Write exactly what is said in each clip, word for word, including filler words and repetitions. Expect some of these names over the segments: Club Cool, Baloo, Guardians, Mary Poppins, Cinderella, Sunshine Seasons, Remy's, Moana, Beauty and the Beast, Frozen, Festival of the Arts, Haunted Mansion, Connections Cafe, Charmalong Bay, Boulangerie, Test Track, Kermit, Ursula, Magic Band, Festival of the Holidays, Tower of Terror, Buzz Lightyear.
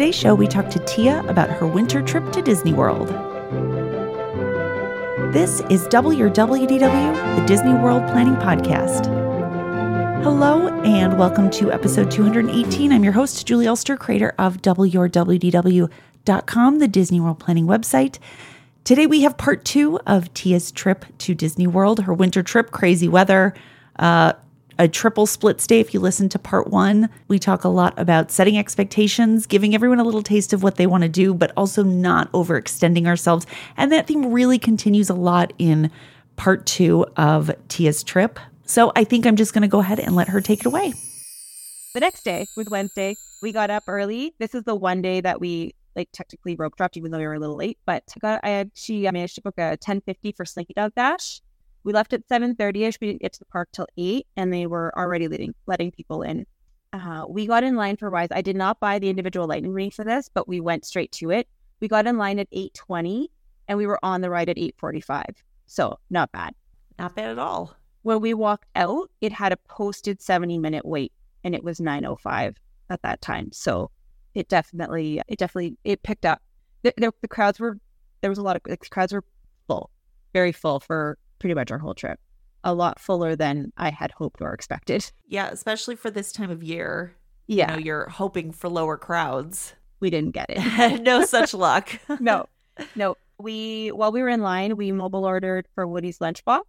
today's show, we talked to Tia about her winter trip to Disney World. This is Double Your W D W, the Disney World Planning Podcast. Hello, and welcome to episode two eighteen. I'm your host, Julie Ulster, creator of double your W D W dot com, the Disney World Planning website. Today we have part two of Tia's trip to Disney World, her winter trip, crazy weather, uh, a triple split stay. If you listen to part one, we talk a lot about setting expectations, giving everyone a little taste of what they want to do, but also not overextending ourselves. And that theme really continues a lot in part two of Tia's trip. So I think I'm just going to go ahead and let her take it away. The next day was Wednesday. We got up early. This is the one day that we like technically rope dropped, even though we were a little late, but got, I had, she I managed to book a ten fifty for Slinky Dog Dash. We left at seven thirty ish. We didn't get to the park till eight, and they were already letting, letting people in. Uh, we got in line for Rise. I did not buy the individual lightning ring for this, but we went straight to it. We got in line at eight twenty, and we were on the ride at eight forty-five. So not bad. Not bad at all. When we walked out, it had a posted seventy minute wait, and it was nine oh five at that time. So It definitely, it definitely, it picked up. The, the, the crowds were, there was a lot of, the crowds were full, very full for pretty much our whole trip. A lot fuller than I had hoped or expected. Yeah, especially for this time of year. Yeah. You know, you're hoping for lower crowds. We didn't get it. No such luck. No, no. We, while we were in line, we mobile ordered for Woody's Lunchbox.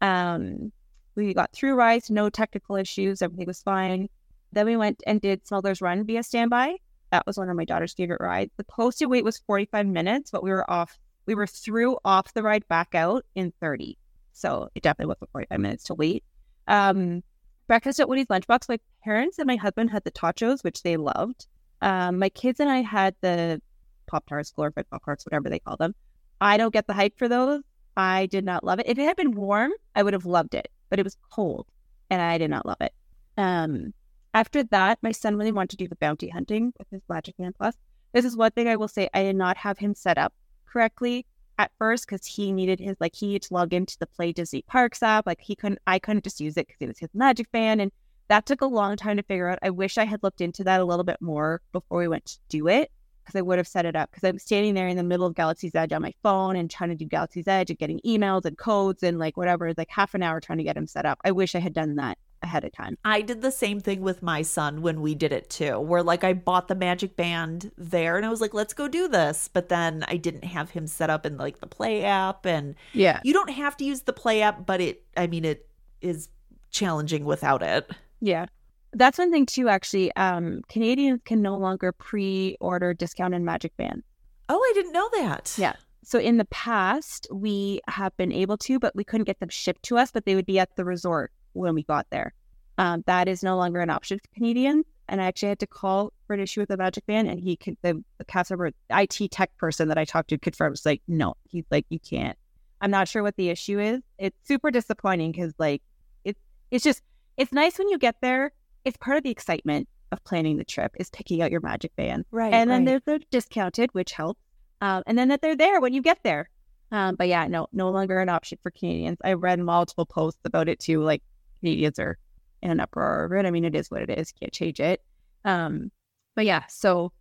Um, we got through Rise, no technical issues, everything was fine. Then we went and did Smuggler's Run via standby. That was one of my daughter's favorite rides. The posted wait was forty-five minutes, but we were off. We were through off the ride back out in thirty. So it definitely wasn't forty-five minutes to wait. Um, breakfast at Woody's Lunchbox. My parents and my husband had the tachos, which they loved. Um, my kids and I had the Pop Tarts, glorified Pop Tarts, whatever they call them. I don't get the hype for those. I did not love it. If it had been warm, I would have loved it, but it was cold and I did not love it. Um, After that, my son really wanted to do the bounty hunting with his Magic Band Plus. This is one thing I will say. I did not have him set up correctly at first because he needed his, like, he needed to log into the Play Disney Parks app. Like, he couldn't, I couldn't just use it because it was his Magic Band. And that took a long time to figure out. I wish I had looked into that a little bit more before we went to do it because I would have set it up. Because I'm standing there in the middle of Galaxy's Edge on my phone and trying to do Galaxy's Edge and getting emails and codes and, like, whatever. It's like half an hour trying to get him set up. I wish I had done that ahead of time. I did the same thing with my son when we did it too, where like I bought the Magic Band there and I was like, let's go do this. But then I didn't have him set up in like the Play app. And yeah, you don't have to use the Play app, but it, I mean, it is challenging without it. Yeah. That's one thing too, actually. Um, Canadians can no longer pre-order discounted Magic Band. Oh, I didn't know that. Yeah. So in the past, we have been able to, but we couldn't get them shipped to us, but they would be at the resort when we got there. Um, that is no longer an option for Canadians. And I actually had to call for an issue with the Magic Band, and he could, the, the customer I T tech person that I talked to confirmed, was like, no, he's like, you can't. I'm not sure what the issue is. It's super disappointing because like, it, it's just, it's nice when you get there. It's part of the excitement of planning the trip is picking out your Magic Band. Right. And then right. They're, they're discounted, which helps. Um, and then that they're there when you get there. Um, but yeah, no, no longer an option for Canadians. I read multiple posts about it too, like, Canadians are in an uproar over it. I mean, it is what it is. Can't change it. Um, but yeah, so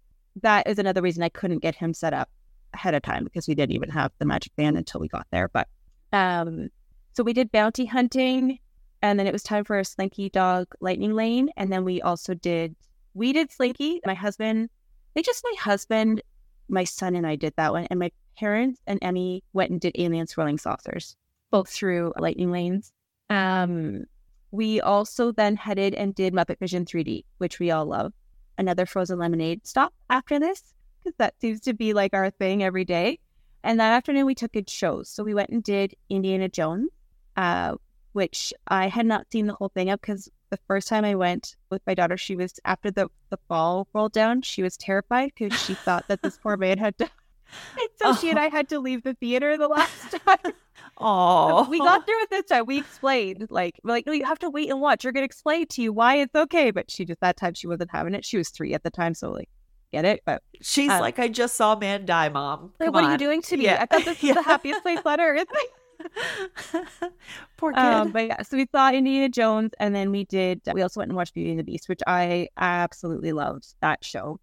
that is another reason I couldn't get him set up ahead of time because we didn't even have the Magic Band until we got there. But um, so we did bounty hunting, and then it was time for a Slinky Dog Lightning Lane. And then we also did, we did Slinky. My husband, I think just my husband, my son and I did that one. And my parents and Emmy went and did Alien Swirling Saucers, both through Lightning Lanes. Um... We also then headed and did Muppet Vision three D, which we all love. Another Frozen Lemonade stop after this, because that seems to be like our thing every day. And that afternoon we took in shows. So we went and did Indiana Jones, uh, which I had not seen the whole thing of because the first time I went with my daughter, she was, after the, the ball rolled down, she was terrified because she thought that this poor man had to. And so oh. She and I had to leave the theater the last time. Oh, so we got through it this time. We explained, like, we're like, no, you have to wait and watch. We're going to explain to you why it's okay. But she just, that time she wasn't having it. She was three at the time. So, like, get it. But she's um, like, I just saw a man die, Mom. Like, Come what on. Are you doing to me? Yeah. I thought this was yeah. the happiest place on earth. Poor kid. Um, but yeah, so we saw Indiana Jones. And then we did, we also went and watched Beauty and the Beast, which I absolutely loved that show.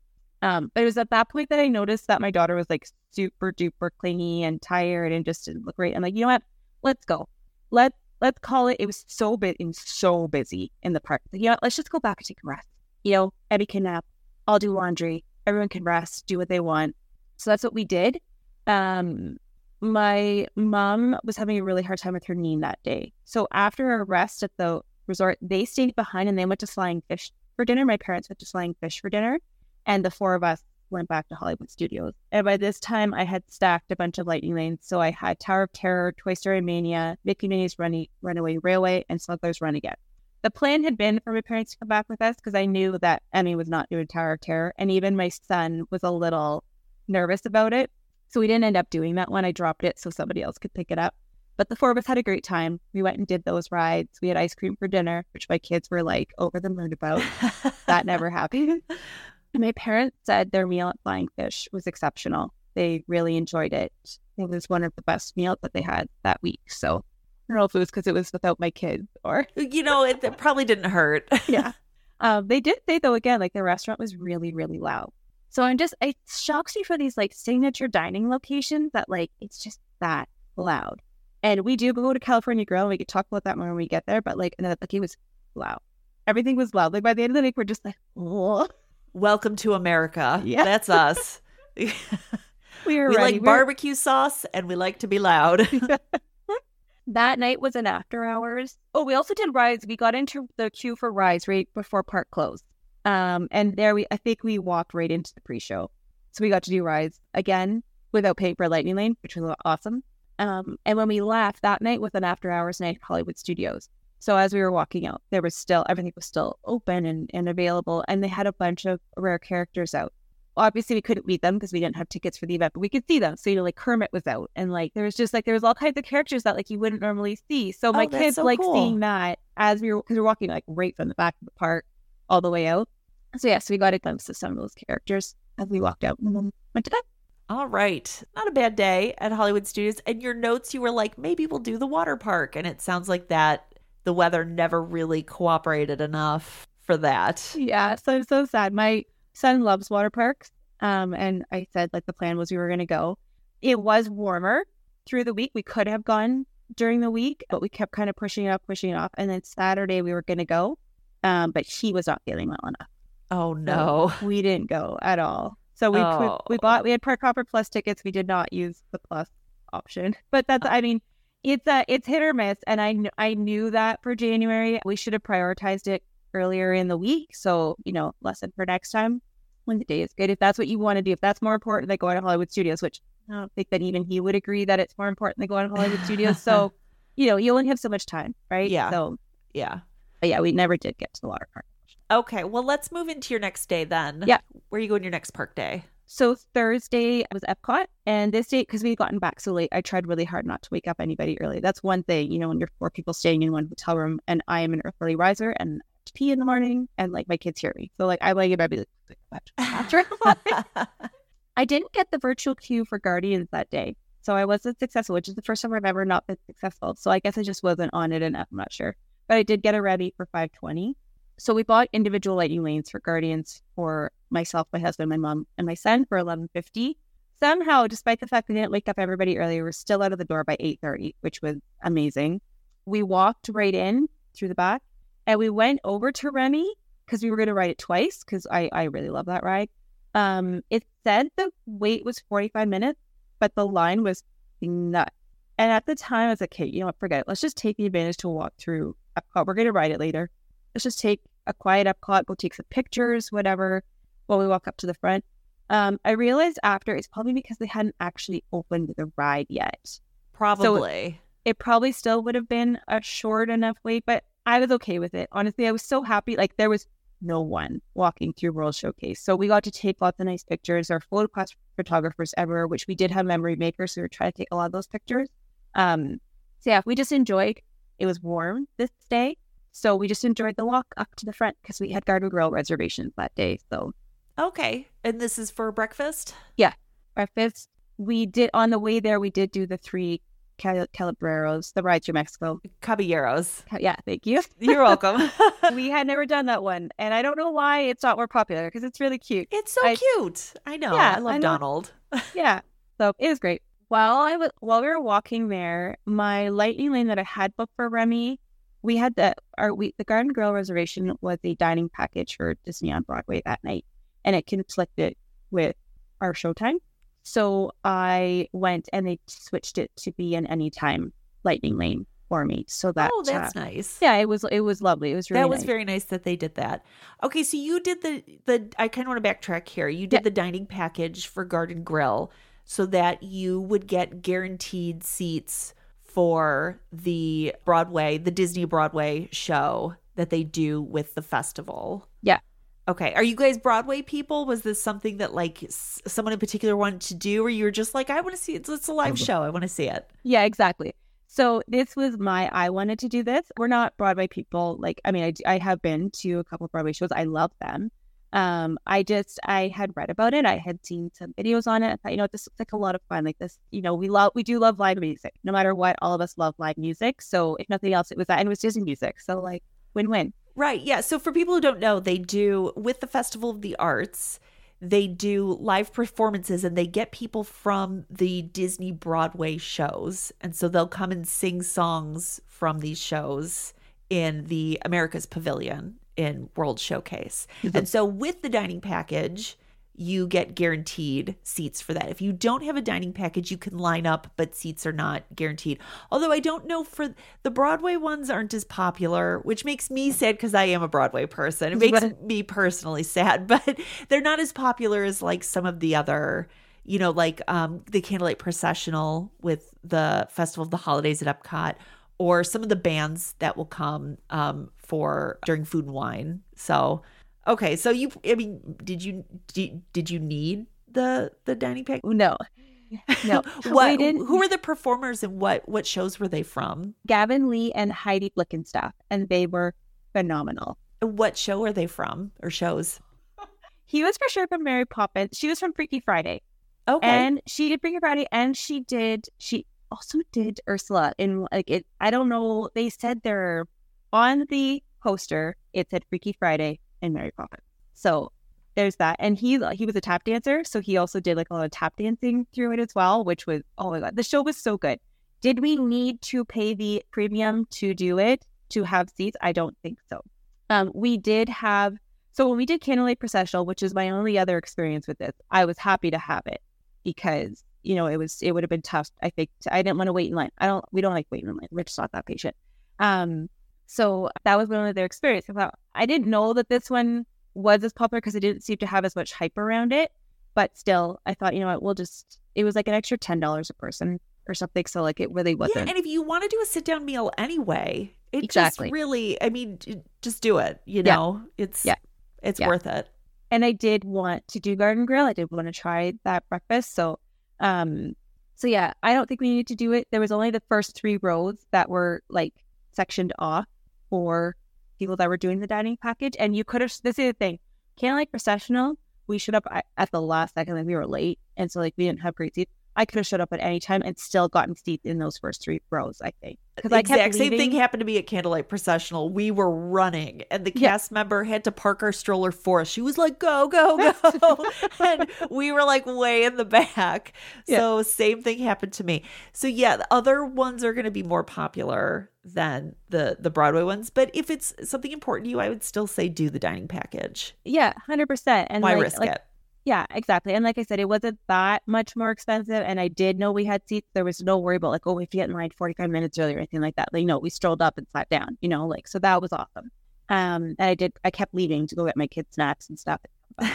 Um, but it was at that point that I noticed that my daughter was like super duper clingy and tired and just didn't look great. I'm like, you know what? Let's go. Let's let's call it. It was so big and so busy in the park. Like, you know what? Let's just go back and take a rest. You know, Abby can nap. I'll do laundry. Everyone can rest, do what they want. So that's what we did. Um, my mom was having a really hard time with her knee that day. So after a rest at the resort, they stayed behind and they went to Flying Fish for dinner. My parents went to Flying Fish for dinner. And the four of us went back to Hollywood Studios. And by this time, I had stacked a bunch of lightning lanes. So I had Tower of Terror, Toy Story Mania, Mickey and Minnie's Run- Runaway Railway, and Smuggler's Run again. The plan had been for my parents to come back with us because I knew that Emmy was not doing Tower of Terror. And even my son was a little nervous about it. So we didn't end up doing that one. I dropped it so somebody else could pick it up. But the four of us had a great time. We went and did those rides. We had ice cream for dinner, which my kids were like over the moon about. That never happened. My parents said their meal at Flying Fish was exceptional. They really enjoyed it. It was one of the best meals that they had that week. So I don't know if it was because it was without my kids or... You know, it, it probably didn't hurt. Yeah. Um, they did say, though, again, like the restaurant was really, really loud. So I'm just... It shocks me for these like signature dining locations that like it's just that loud. And we do go to California Grill and we could talk about that more when we get there. But like, and, like it was loud. Everything was loud. Like by the end of the week, we're just like, oh... Welcome to America. Yeah. That's us. we were we like barbecue sauce and we like to be loud. That night was an after hours. Oh, we also did Rise. We got into the queue for Rise right before park closed. Um, and there we, I think we walked right into the pre-show. So we got to do Rise again without paying for Lightning Lane, which was awesome. Um, and when we left that night was an after hours night at Hollywood Studios. So as we were walking out, there was still, everything was still open and, and available. And they had a bunch of rare characters out. Obviously, we couldn't meet them because we didn't have tickets for the event, but we could see them. So, you know, like Kermit was out. And like, there was just like, there was all kinds of characters that like you wouldn't normally see. So my oh, kids so like cool. seeing that as we were, because we we're walking like right from the back of the park all the way out. So yeah, so we got a glimpse of some of those characters as we walked out and then went to bed. All right. Not a bad day at Hollywood Studios. And your notes, you were like, maybe we'll do the water park. And it sounds like that. The weather never really cooperated enough for that. Yeah, so I'm so sad. My son loves water parks. Um, and I said, like, the plan was we were going to go. It was warmer through the week. We could have gone during the week, but we kept kind of pushing it off, pushing it off. And then Saturday we were going to go, um, but he was not feeling well enough. Oh, no. So we didn't go at all. So we, oh. we we bought, we had Park Hopper Plus tickets. We did not use the Plus option. But that's, I mean... It's a, it's hit or miss, and I kn- I knew that for January. We should have prioritized it earlier in the week. So, you know, lesson for next time when the day is good. If that's what you want to do, if that's more important than going to Hollywood Studios, which I don't think that even he would agree that it's more important than going to Hollywood Studios. So, you know, you only have so much time, right? Yeah. So, yeah. But yeah, we never did get to the water park. Okay. Well, let's move into your next day then. Yeah. Where are you going your next park day? So Thursday was Epcot, and this day, because we had gotten back so late, I tried really hard not to wake up anybody early. That's one thing, you know, when you're four people staying in one hotel room, and I am an early riser, and I have to pee in the morning, and, like, my kids hear me. So, like, I like it, I'd be like, after I didn't get the virtual queue for Guardians that day, so I wasn't successful, which is the first time I've ever not been successful. So I guess I just wasn't on it enough, I'm not sure. But I did get a Remy for five twenty. So we bought individual lightning lanes for Guardians for myself, my husband, my mom, and my son for eleven fifty. Somehow, despite the fact we didn't wake up everybody earlier, we're still out of the door by eight thirty, which was amazing. We walked right in through the back, and we went over to Remy because we were going to ride it twice because I, I really love that ride. Um, it said the wait was forty-five minutes, but the line was nuts. And at the time, I was like, okay, you know what, forget it. Let's just take the advantage to walk through. We're going to ride it later. Let's just take a quiet Epcot, go take some pictures, whatever, while we walk up to the front. Um, I realized after it's probably because they hadn't actually opened the ride yet. Probably. So it probably still would have been a short enough wait, but I was okay with it. Honestly, I was so happy. Like, there was no one walking through World Showcase. So we got to take lots of nice pictures. Our photo class photographers everywhere, which we did have memory makers, so we were trying to take a lot of those pictures. Um, so yeah, we just enjoyed. It was warm this day. So we just enjoyed the walk up to the front because we had Garden Grill reservations that day. So, okay. And this is for breakfast? Yeah. Breakfast. We did, on the way there, we did do the Three Cal- Calabreros, the ride through Mexico. Caballeros. Yeah, thank you. You're welcome. We had never done that one, and I don't know why it's not more popular, because it's really cute. It's so I, cute. I know. Yeah, I love I know. Donald. Yeah, so it was great. While I was while we were walking there, my lightning lane that I had booked for Remy, we had the our we the Garden Grill reservation was a dining package for Disney on Broadway that night, and it conflicted with our showtime. So I went and they switched it to be an anytime lightning lane for me. So that oh, that's uh, nice. Yeah, it was it was lovely. It was really that was nice. Very nice that they did that. Okay, so you did the the I kind of want to backtrack here. You did yeah. the dining package for Garden Grill so that you would get guaranteed seats for the Broadway, the Disney Broadway show that they do with the festival. Yeah. Okay. Are you guys Broadway people? Was this something that like s- someone in particular wanted to do, or you were just like, I want to see it. It's a live show. I want to see it. Yeah, exactly. So this was my, I wanted to do this. We're not Broadway people. Like, I mean, I, I have been to a couple of Broadway shows. I love them. Um, I just, I had read about it. I had seen some videos on it. I thought, you know, this looks like a lot of fun. Like this, you know, we love, we do love live music. No matter what, all of us love live music. So if nothing else, it was that, and it was Disney music. So like win-win. Right. Yeah. So for people who don't know, they do with the Festival of the Arts, they do live performances and they get people from the Disney Broadway shows. And so they'll come and sing songs from these shows in the America's Pavilion in World Showcase. Mm-hmm. And so with the dining package, you get guaranteed seats for that. If you don't have a dining package, you can line up, but seats are not guaranteed. Although I don't know, for the Broadway ones aren't as popular, which makes me sad because I am a Broadway person. It makes me personally sad, but they're not as popular as like some of the other, you know, like um, the Candlelight Processional with the Festival of the Holidays at Epcot, or some of the bands that will come um, for during Food and Wine. So... Okay, so you, I mean, did you did you need the the dining pack? No, no. what? We didn't. Who were the performers and what what shows were they from? Gavin Lee and Heidi Blickenstaff, and they were phenomenal. What show are they from or shows? He was for sure from Mary Poppins. She was from Freaky Friday. Okay, and she did Freaky Friday, and she did she also did Ursula in like it. I don't know. They said they're on the poster. It said Freaky Friday and Mary Poppins. So there's that. And he he was a tap dancer, so he also did like a lot of tap dancing through it as well, which was, oh my God, the show was so good. Did we need to pay the premium to do it, to have seats? I don't think so. Um, we did have, so when we did Candlelight Processional, which is my only other experience with this, I was happy to have it because, you know, it was, it would have been tough, I think. To, I didn't want to wait in line. I don't, we don't like waiting in line. Rich's not that patient. Um, So that was one of their experience. I, thought, I didn't know that this one was as popular because it didn't seem to have as much hype around it. But still, I thought, you know what, we'll just, it was like an extra ten dollars a person or something. So like it really wasn't. Yeah, and if you want to do a sit down meal anyway, it exactly. just really, I mean, just do it, you know, yeah. it's, yeah. it's yeah. worth it. And I did want to do Garden Grill. I did want to try that breakfast. So, um, so yeah, I don't think we needed to do it. There was only the first three rows that were like sectioned off for people that were doing the dining package. And you could have, this is the thing, Candlelight Processional, we showed up at the last second, like we were late. And so like we didn't have great seats. I could have showed up at any time and still gotten seats in those first three rows, I think. Because the exact same thing happened to me at Candlelight Processional. We were running and the yeah. cast member had to park our stroller for us. She was like, go, go, go. And we were like way in the back. Yeah. So same thing happened to me. So yeah, the other ones are going to be more popular than the the Broadway ones. But if it's something important to you, I would still say do the dining package. Yeah, one hundred percent. And why like, risk like, it? Yeah, exactly. And like I said, it wasn't that much more expensive. And I did know we had seats. There was no worry about like, oh, we have to get in line forty-five minutes early or anything like that. Like, no, we strolled up and sat down, you know, like, so that was awesome. Um, and I did, I kept leaving to go get my kids snacks and stuff. So,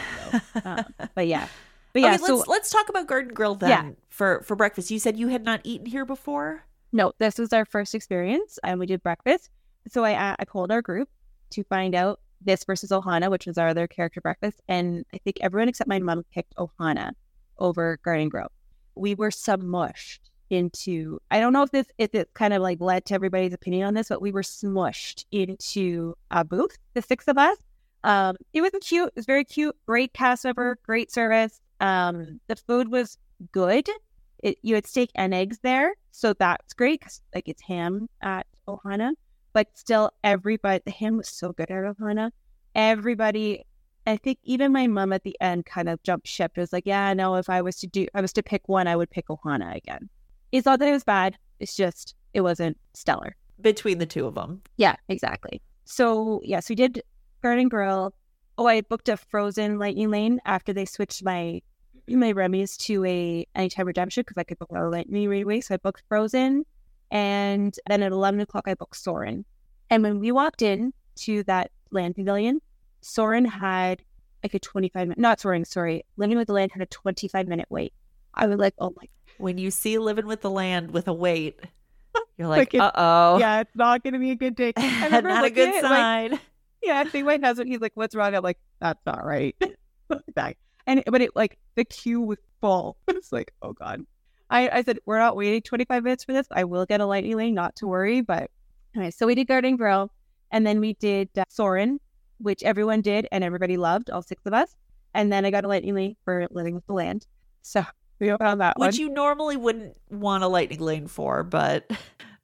um, but yeah. But yeah, okay, so, let's, let's talk about Garden Grill then yeah. for, for breakfast. You said you had not eaten here before? No, this was our first experience and um, we did breakfast. So I I polled our group to find out this versus Ohana, which was our other character breakfast. And I think everyone except my mom picked Ohana over Garden Grill. We were smushed into, I don't know if this if it kind of like led to everybody's opinion on this, but we were smushed into a booth, the six of us. Um, it was cute. It was very cute. Great cast member, great service. Um, the food was good. it, you had steak and eggs there, so that's great because like it's ham at Ohana, but still everybody, the ham was so good at Ohana. Everybody, I think even my mom at the end kind of jumped ship. It was like, yeah, no, if I was to do, I was to pick one, I would pick Ohana again. It's not that it was bad. It's just, it wasn't stellar. Between the two of them. Yeah, exactly. So, yes, we did Garden Grill. Oh, I booked a Frozen Lightning Lane after they switched my my Remy's to a Anytime Redemption because I could book a Lightning right away. So I booked Frozen. And then at eleven o'clock, I booked Soarin'. And when we walked in to that land pavilion, Soarin' had like a twenty-five minute, not Soarin', sorry, Living with the Land had a twenty-five minute wait. I was like, oh my God. When you see Living with the Land with a wait, you're like, like uh-oh. Yeah, it's not going to be a good day. I remember not a good sign. Like, yeah, I think my husband, he's like, what's wrong? I'm like, that's not right. and But it like, the queue was full. It's like, oh God. I, I said, we're not waiting twenty-five minutes for this. I will get a lightning lane, not to worry. But anyway, so we did Garden Grill. And then we did uh, Soarin', which everyone did and everybody loved, all six of us. And then I got a lightning lane for Living with the Land. So we found that one. Which you normally wouldn't want a lightning lane for, but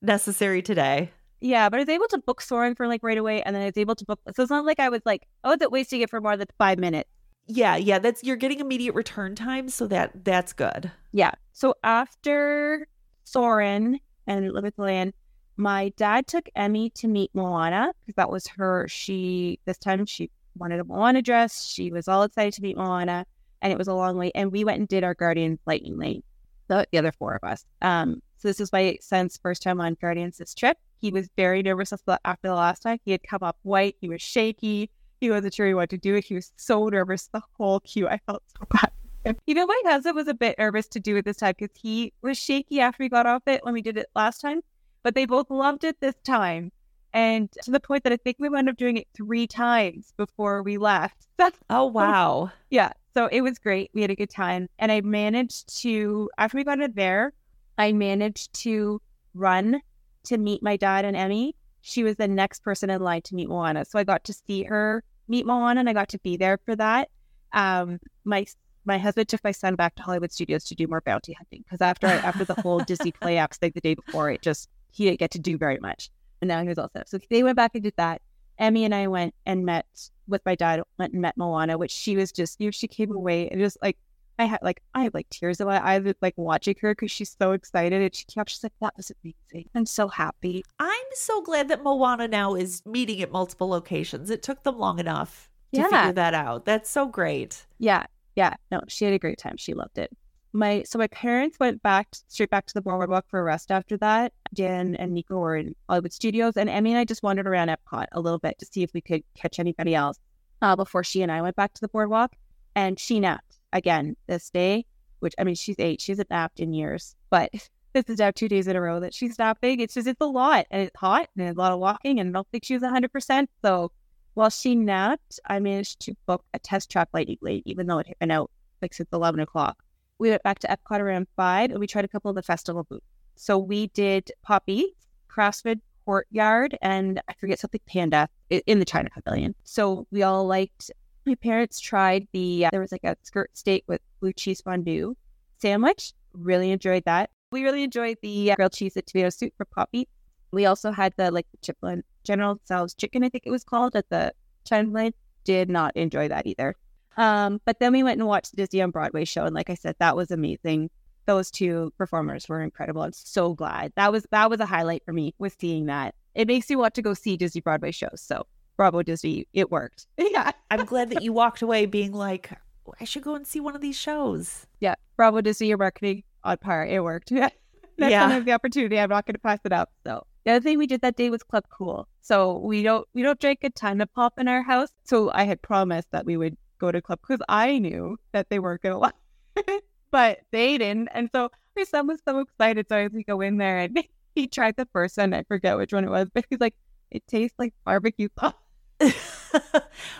necessary today. Yeah, but I was able to book Soarin' for like right away. And then I was able to book. So it's not like I was like, oh, is it wasting it for more than five minutes? Yeah, yeah, that's you're getting immediate return time, so that that's good. Yeah. So after Soarin' and Living with the Land, my dad took Emmy to meet Moana because that was her. She this time she wanted a Moana dress. She was all excited to meet Moana, and it was a long wait. And we went and did our Guardians Lightning Lane. The, the other four of us. Um. So this was my son's first time on Guardians this trip. He was very nervous after the last time. He had come up white. He was shaky. He wasn't sure he wanted to do it. He was so nervous the whole queue. I felt so bad. Even my husband was a bit nervous to do it this time because he was shaky after we got off it when we did it last time. But they both loved it this time. And to the point that I think we wound up doing it three times before we left. That's oh, wow. Yeah. So it was great. We had a good time. And I managed to, after we got it there, I managed to run to meet my dad and Emmy. She was the next person in line to meet Moana. So I got to see her meet Moana and I got to be there for that. Um, my my husband took my son back to Hollywood Studios to do more bounty hunting because after after the whole Disney play act thing the day before, it just, he didn't get to do very much. And now he was all set. So they went back and did that. Emmy and I went and met with my dad, went and met Moana, which she was just, you know, she came away and just like, I had like, I have like tears in my eyes, like watching her because she's so excited. And she came up, she's like, that was amazing. I'm so happy. I'm so glad that Moana now is meeting at multiple locations. It took them long enough to yeah. figure that out. That's so great. Yeah. Yeah. No, she had a great time. She loved it. My, so my parents went back, straight back to the boardwalk for a rest after that. Dan and Nico were in Hollywood Studios and Emmy and I just wandered around Epcot a little bit to see if we could catch anybody else uh, before she and I went back to the boardwalk. And she napped again this day, which, I mean, she's eight. She hasn't napped in years. But this is now two days in a row that she's napping. It's just, it's a lot. And it's hot and a lot of walking. And I don't think she was one hundred percent. So while she napped, I managed to book a Test Track lightning lane, even though it had been out like since eleven o'clock. We went back to Epcot around five and we tried a couple of the festival booths. So we did Poppy, Craftsman, Courtyard, and I forget something, Panda in the China Pavilion. So we all liked... My parents tried the, uh, there was like a skirt steak with blue cheese fondue sandwich. Really enjoyed that. We really enjoyed the uh, grilled cheese and tomato soup for Poppy. We also had the like chiplin General Tso's chicken, I think it was called, at the China Pavilion. Did not enjoy that either. Um, but then we went and watched the Disney on Broadway show. And like I said, that was amazing. Those two performers were incredible. I'm so glad. That was, that was a highlight for me, was seeing that. It makes you want to go see Disney Broadway shows. So. Bravo Disney, it worked. Yeah. I'm glad that you walked away being like, I should go and see one of these shows. Yeah. Bravo Disney, your marketing on par. It worked. Yeah. Next yeah. time I have the opportunity, I'm not going to pass it up. So the other thing we did that day was Club Cool. So we don't we don't drink a ton of pop in our house. So I had promised that we would go to Club Cool because I knew that they weren't going to lie. But they didn't. And so my son was so excited. So I had to go in there and he tried the first one. I forget which one it was, but he's like, it tastes like barbecue pop.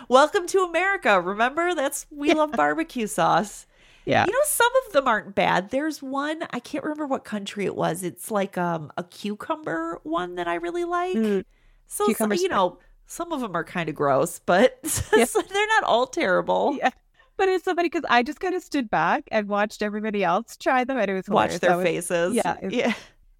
Welcome to America. Remember, that's we yeah. love barbecue sauce. Yeah, you know, some of them aren't bad. There's one, I can't remember what country it was. It's like um a cucumber one that I really like. Mm. So, so you know, some of them are kind of gross, but yeah. so they're not all terrible. Yeah, But it's so funny because I just kind of stood back and watched everybody else try them, and it was hilarious. Watch their was, faces. Yeah. Was, yeah.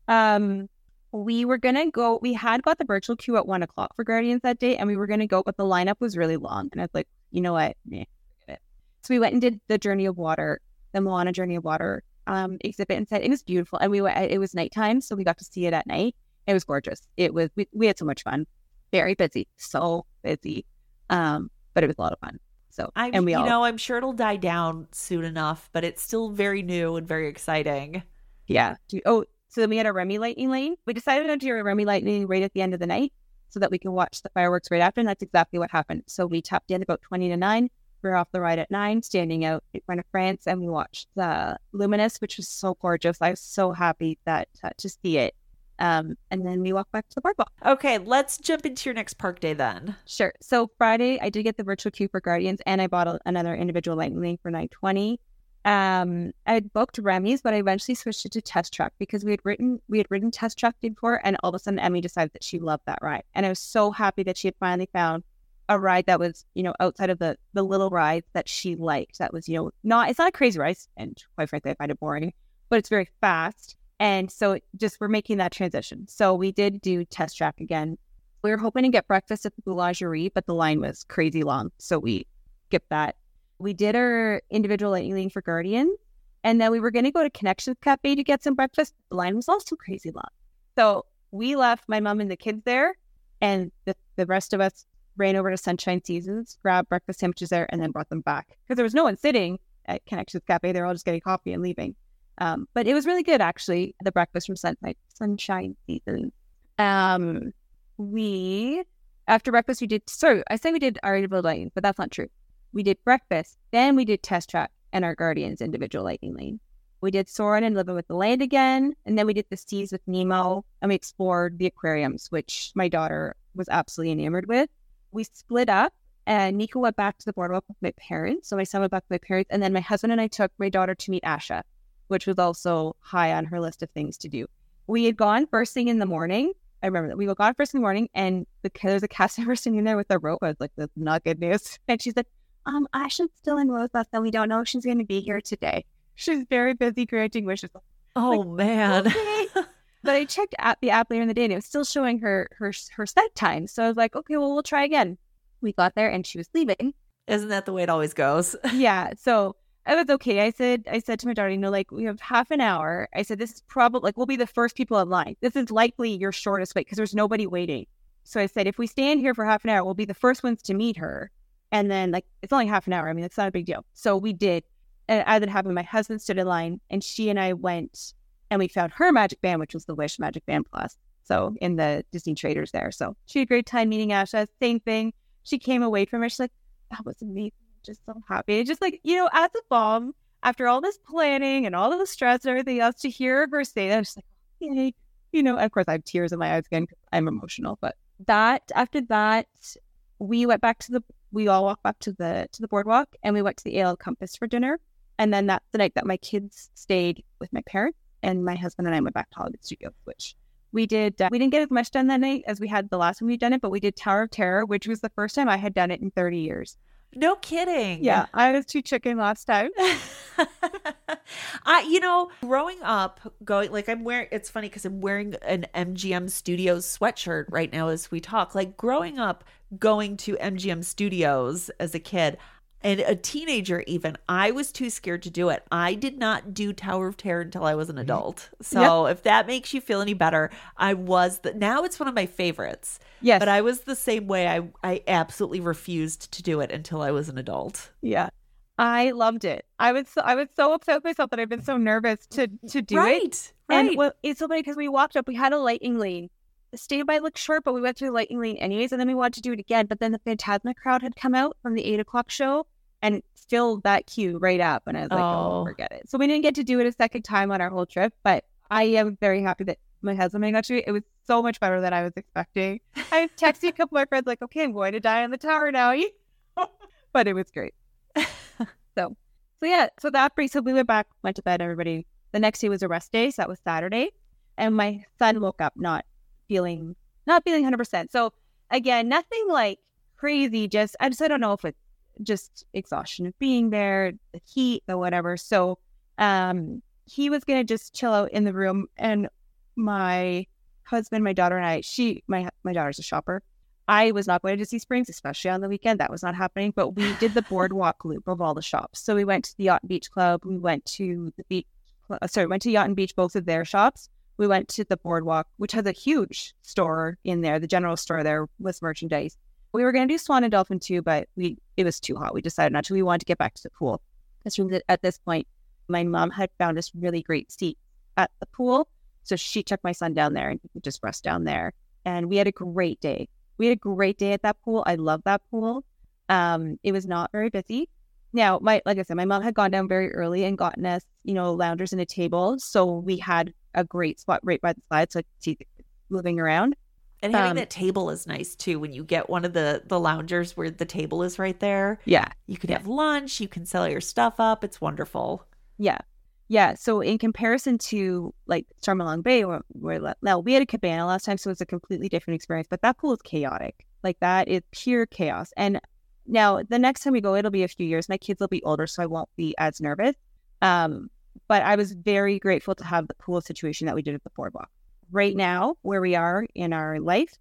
Um, we were going to go, we had got the virtual queue at one o'clock for Guardians that day, and we were going to go, but the lineup was really long. And I was like, you know what? Nah, forget it. So we went and did the Journey of Water, the Moana Journey of Water um, exhibit and set. It was beautiful. And we went, it was nighttime, so we got to see it at night. It was gorgeous. It was, we, we had so much fun. Very busy. So busy. Um, but it was a lot of fun. So, I'm, and we you all... know, I'm sure it'll die down soon enough, but it's still very new and very exciting. Yeah. Oh, so then we had a Remy lightning lane. We decided to do a Remy lightning right at the end of the night so that we can watch the fireworks right after. And that's exactly what happened. So we tapped in about twenty to nine. We were off the ride at nine, standing out in front of France. And we watched the Luminous, which was so gorgeous. I was so happy that uh, to see it. Um, and then we walk back to the boardwalk. Okay, let's jump into your next park day then. Sure. So Friday, I did get the virtual queue for Guardians, and I bought a, another individual lightning lane for nine twenty. Um, I had booked Remy's, but I eventually switched it to Test Track because we had written we had written Test Track before, and all of a sudden Emmy decided that she loved that ride, and I was so happy that she had finally found a ride that was, you know, outside of the the little rides that she liked. That was, you know, not it's not a crazy ride, and quite frankly, I find it boring, but it's very fast. And so just we're making that transition. So we did do Test Track again. We were hoping to get breakfast at the Boulangerie, but the line was crazy long, so we skipped that. We did our individual lightning lane for Guardian, and then we were going to go to Connections Cafe to get some breakfast. The line was also crazy long. So we left my mom and the kids there, and the, the rest of us ran over to Sunshine Seasons, grabbed breakfast sandwiches there, and then brought them back. Because there was no one sitting at Connections Cafe. They were all just getting coffee and leaving. Um, but it was really good, actually, the breakfast from sun- like Sunshine Season. Um, we, after breakfast, we did, sorry, I say we did our individual lightning, but that's not true. We did breakfast, then we did Test Track and our Guardians individual lightning lane. We did Soarin' and Living with the Land again, and then we did the Seas with Nemo, and we explored the aquariums, which my daughter was absolutely enamored with. We split up, and Nico went back to the boardwalk with my parents, so my son went back with my parents, and then my husband and I took my daughter to meet Asha, which was also high on her list of things to do. We had gone first thing in the morning. I remember that. We got first in the morning, and the, there was a cast member sitting there with a rope. I was like, that's not good news. And she's like, um, Asha's still in Rosebud, and we don't know if she's going to be here today. She's very busy granting wishes. Oh, like, man. Okay. But I checked at the app later in the day, and it was still showing her, her, her set time. So I was like, okay, well, we'll try again. We got there, and she was leaving. Isn't that the way it always goes? Yeah. So... I was okay. I said, I said to my daughter, you know, like, we have half an hour. I said, this is probably like, we'll be the first people in line. This is likely your shortest wait because there's nobody waiting. So I said, if we stand here for half an hour, we'll be the first ones to meet her. And then like, it's only half an hour. I mean, it's not a big deal. So we did. And I then happened, my husband stood in line, and she and I went and we found her Magic Band, which was the Wish Magic Band Plus. So in the Disney traders there. So she had a great time meeting Asha. Same thing. She came away from her. She's like, that was amazing. Just so happy. Just like, you know, as a mom, after all this planning and all of the stress and everything else, to hear her say that, I'm just like, yay. You know, and of course, I have tears in my eyes again because I'm emotional. But that, after that, we went back to the, we all walked back to the to the boardwalk, and we went to the A L Compass for dinner. And then that's the night that my kids stayed with my parents, and my husband and I went back to Hollywood Studios, which we did. Uh, we didn't get as much done that night as we had the last time we'd done it, but we did Tower of Terror, which was the first time I had done it in thirty years. No kidding. Yeah, I was too chicken last time. I, you know, growing up, going like I'm wearing, it's funny because I'm wearing an M G M Studios sweatshirt right now as we talk. Like growing up, going to M G M Studios as a kid and a teenager even, I was too scared to do it. I did not do Tower of Terror until I was an adult. So yep. If that makes you feel any better, I was. The, now it's one of my favorites. Yes. But I was the same way. I, I absolutely refused to do it until I was an adult. Yeah. I loved it. I was so, I was so upset with myself that I've been so nervous to, to do right, it. Right. And well, it's so funny because we walked up. We had a lightning lane. The standby looked short, but we went through the lightning lane anyways. And then we wanted to do it again. But then the Phantasma crowd had come out from the eight o'clock show and filled that queue right up. And I was like, oh, oh forget it. So we didn't get to do it a second time on our whole trip. But I am very happy that my husband and I got to do it. It was so much better than I was expecting. I was texting a couple of my friends like, okay, I'm going to die on the tower now. But it was great. so, so yeah, so that brings, so we went back, went to bed, everybody. The next day was a rest day. So that was Saturday. And my son woke up not feeling, not feeling one hundred percent. So again, nothing like crazy. Just, I just, I don't know if it's just exhaustion of being there, the heat, the whatever. So um, he was going to just chill out in the room. And my husband, my daughter, and I, she, my my daughter's a shopper. I was not going to Disney Springs, especially on the weekend. That was not happening. But we did the boardwalk loop of all the shops. So we went to the Yacht and Beach Club. We went to the beach. Sorry, went to Yacht and Beach, both of their shops. We went to the boardwalk, which has a huge store in there. The general store there with merchandise. We were going to do Swan and Dolphin too, but we it was too hot. We decided not to. We wanted to get back to the pool. Because at this point, my mom had found this really great seat at the pool. So she took my son down there and he could just rest down there. And we had a great day. We had a great day at that pool. I love that pool. Um, it was not very busy. Now, my like I said, my mom had gone down very early and gotten us, you know, loungers and a table. So we had a great spot right by the slide, so I could see moving around. And having um, that table is nice too. When you get one of the the loungers where the table is right there, yeah, you can yeah. have lunch. You can sell your stuff up. It's wonderful. Yeah, yeah. So in comparison to like Charmalong Bay, where, where now we had a cabana last time, so it's a completely different experience. But that pool is chaotic. Like that is pure chaos. And now the next time we go, it'll be a few years. My kids will be older, so I won't be as nervous. Um, but I was very grateful to have the pool situation that we did at the boardwalk. Right now, where we are in our life,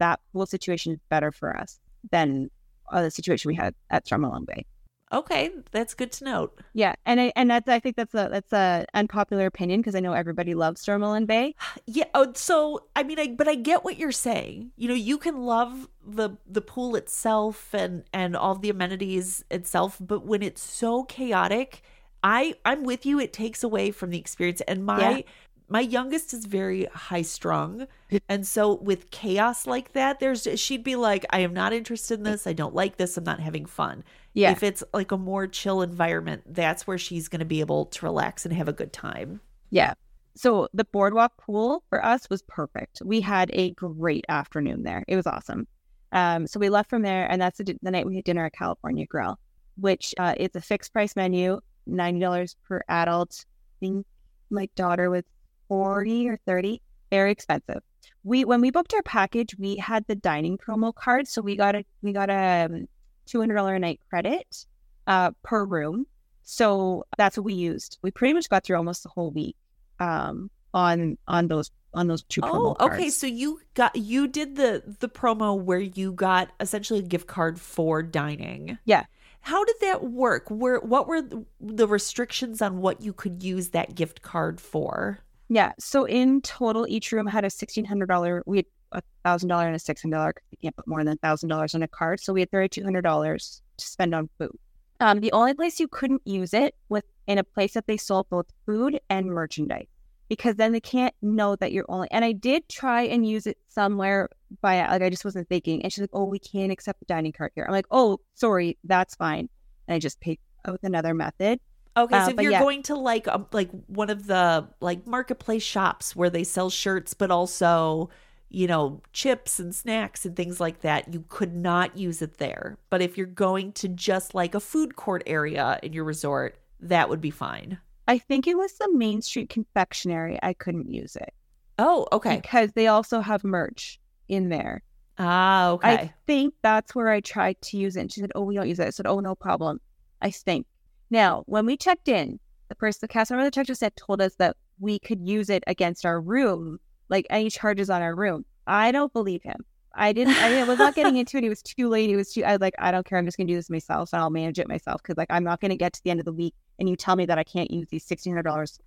that pool situation is better for us than uh, the situation we had at Charmalong Bay. Okay, that's good to note. Yeah, and I and that's, I think that's a that's a unpopular opinion because I know everybody loves Charmalong Bay. Yeah. Oh, so I mean, I but I get what you're saying. You know, you can love the the pool itself and and all the amenities itself, but when it's so chaotic, I I'm with you. It takes away from the experience. And my. Yeah. My youngest is very high strung. And so with chaos like that, there's she'd be like, I am not interested in this. I don't like this. I'm not having fun. Yeah. If it's like a more chill environment, that's where she's going to be able to relax and have a good time. Yeah. So the boardwalk pool for us was perfect. We had a great afternoon there. It was awesome. Um, so we left from there. And that's the, the night we had dinner at California Grill, which uh, is a fixed price menu, ninety dollars per adult. I think my daughter was forty or thirty, very expensive. We when we booked our package, we had the dining promo card, so we got a we got a two hundred dollars a night credit uh, per room. So that's what we used. We pretty much got through almost the whole week um, on on those on those two promo oh, cards. Okay, so you got you did the the promo where you got essentially a gift card for dining. Yeah. How did that work? Were what were the restrictions on what you could use that gift card for? Yeah. So in total, each room had a sixteen hundred dollars. We had a thousand dollars and a six hundred dollars. You can't put more than a thousand dollars on a card. So we had three thousand two hundred dollars to spend on food. Um, the only place you couldn't use it was in a place that they sold both food and merchandise, because then they can't know that you're only. And I did try and use it somewhere by, like, I just wasn't thinking. And she's like, oh, we can't accept the dining card here. I'm like, oh, sorry, that's fine. And I just paid with another method. Okay, so uh, if you're yeah. going to like um, like one of the like marketplace shops where they sell shirts, but also, you know, chips and snacks and things like that, you could not use it there. But if you're going to just like a food court area in your resort, that would be fine. I think it was the Main Street Confectionery. I couldn't use it. Oh, okay. Because they also have merch in there. Ah, okay. I think that's where I tried to use it. And she said, oh, we don't use it. I said, oh, no problem. I think. Now, when we checked in, the person, the cast member that checked us in told us that we could use it against our room, like any charges on our room. I don't believe him. I didn't, I was not getting into it. It was too late. It was too, I was like, I don't care. I'm just going to do this myself and I'll manage it myself. Cause like, I'm not going to get to the end of the week and you tell me that I can't use these sixteen hundred dollars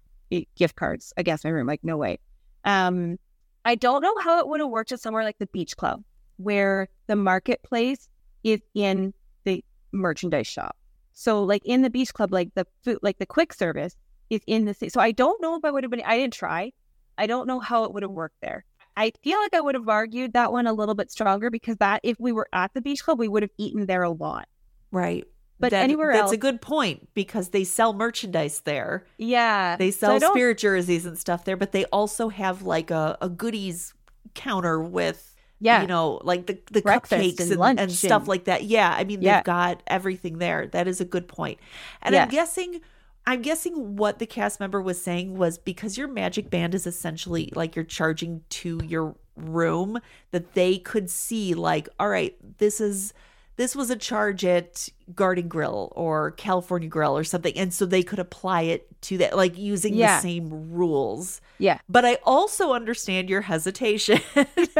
gift cards against my room. Like, no way. Um, I don't know how it would have worked at somewhere like the Beach Club where the marketplace is in the merchandise shop. So like in the Beach Club, like the food, like the quick service is in the city. So I don't know if I would have been, I didn't try. I don't know how it would have worked there. I feel like I would have argued that one a little bit stronger because that if we were at the Beach Club, we would have eaten there a lot. Right. But that, anywhere that's else. That's a good point because they sell merchandise there. Yeah. They sell so spirit jerseys and stuff there, but they also have like a, a goodies counter with, yeah, you know, like the, the cupcakes and, and, and stuff and, like that. Yeah. I mean, yeah. They've got everything there. That is a good point. And yeah. I'm guessing, I'm guessing what the cast member was saying was because your Magic Band is essentially like you're charging to your room that they could see like, all right, this is this was a charge at Garden Grill or California Grill or something. And so they could apply it to that, like using yeah. the same rules. Yeah. But I also understand your hesitation because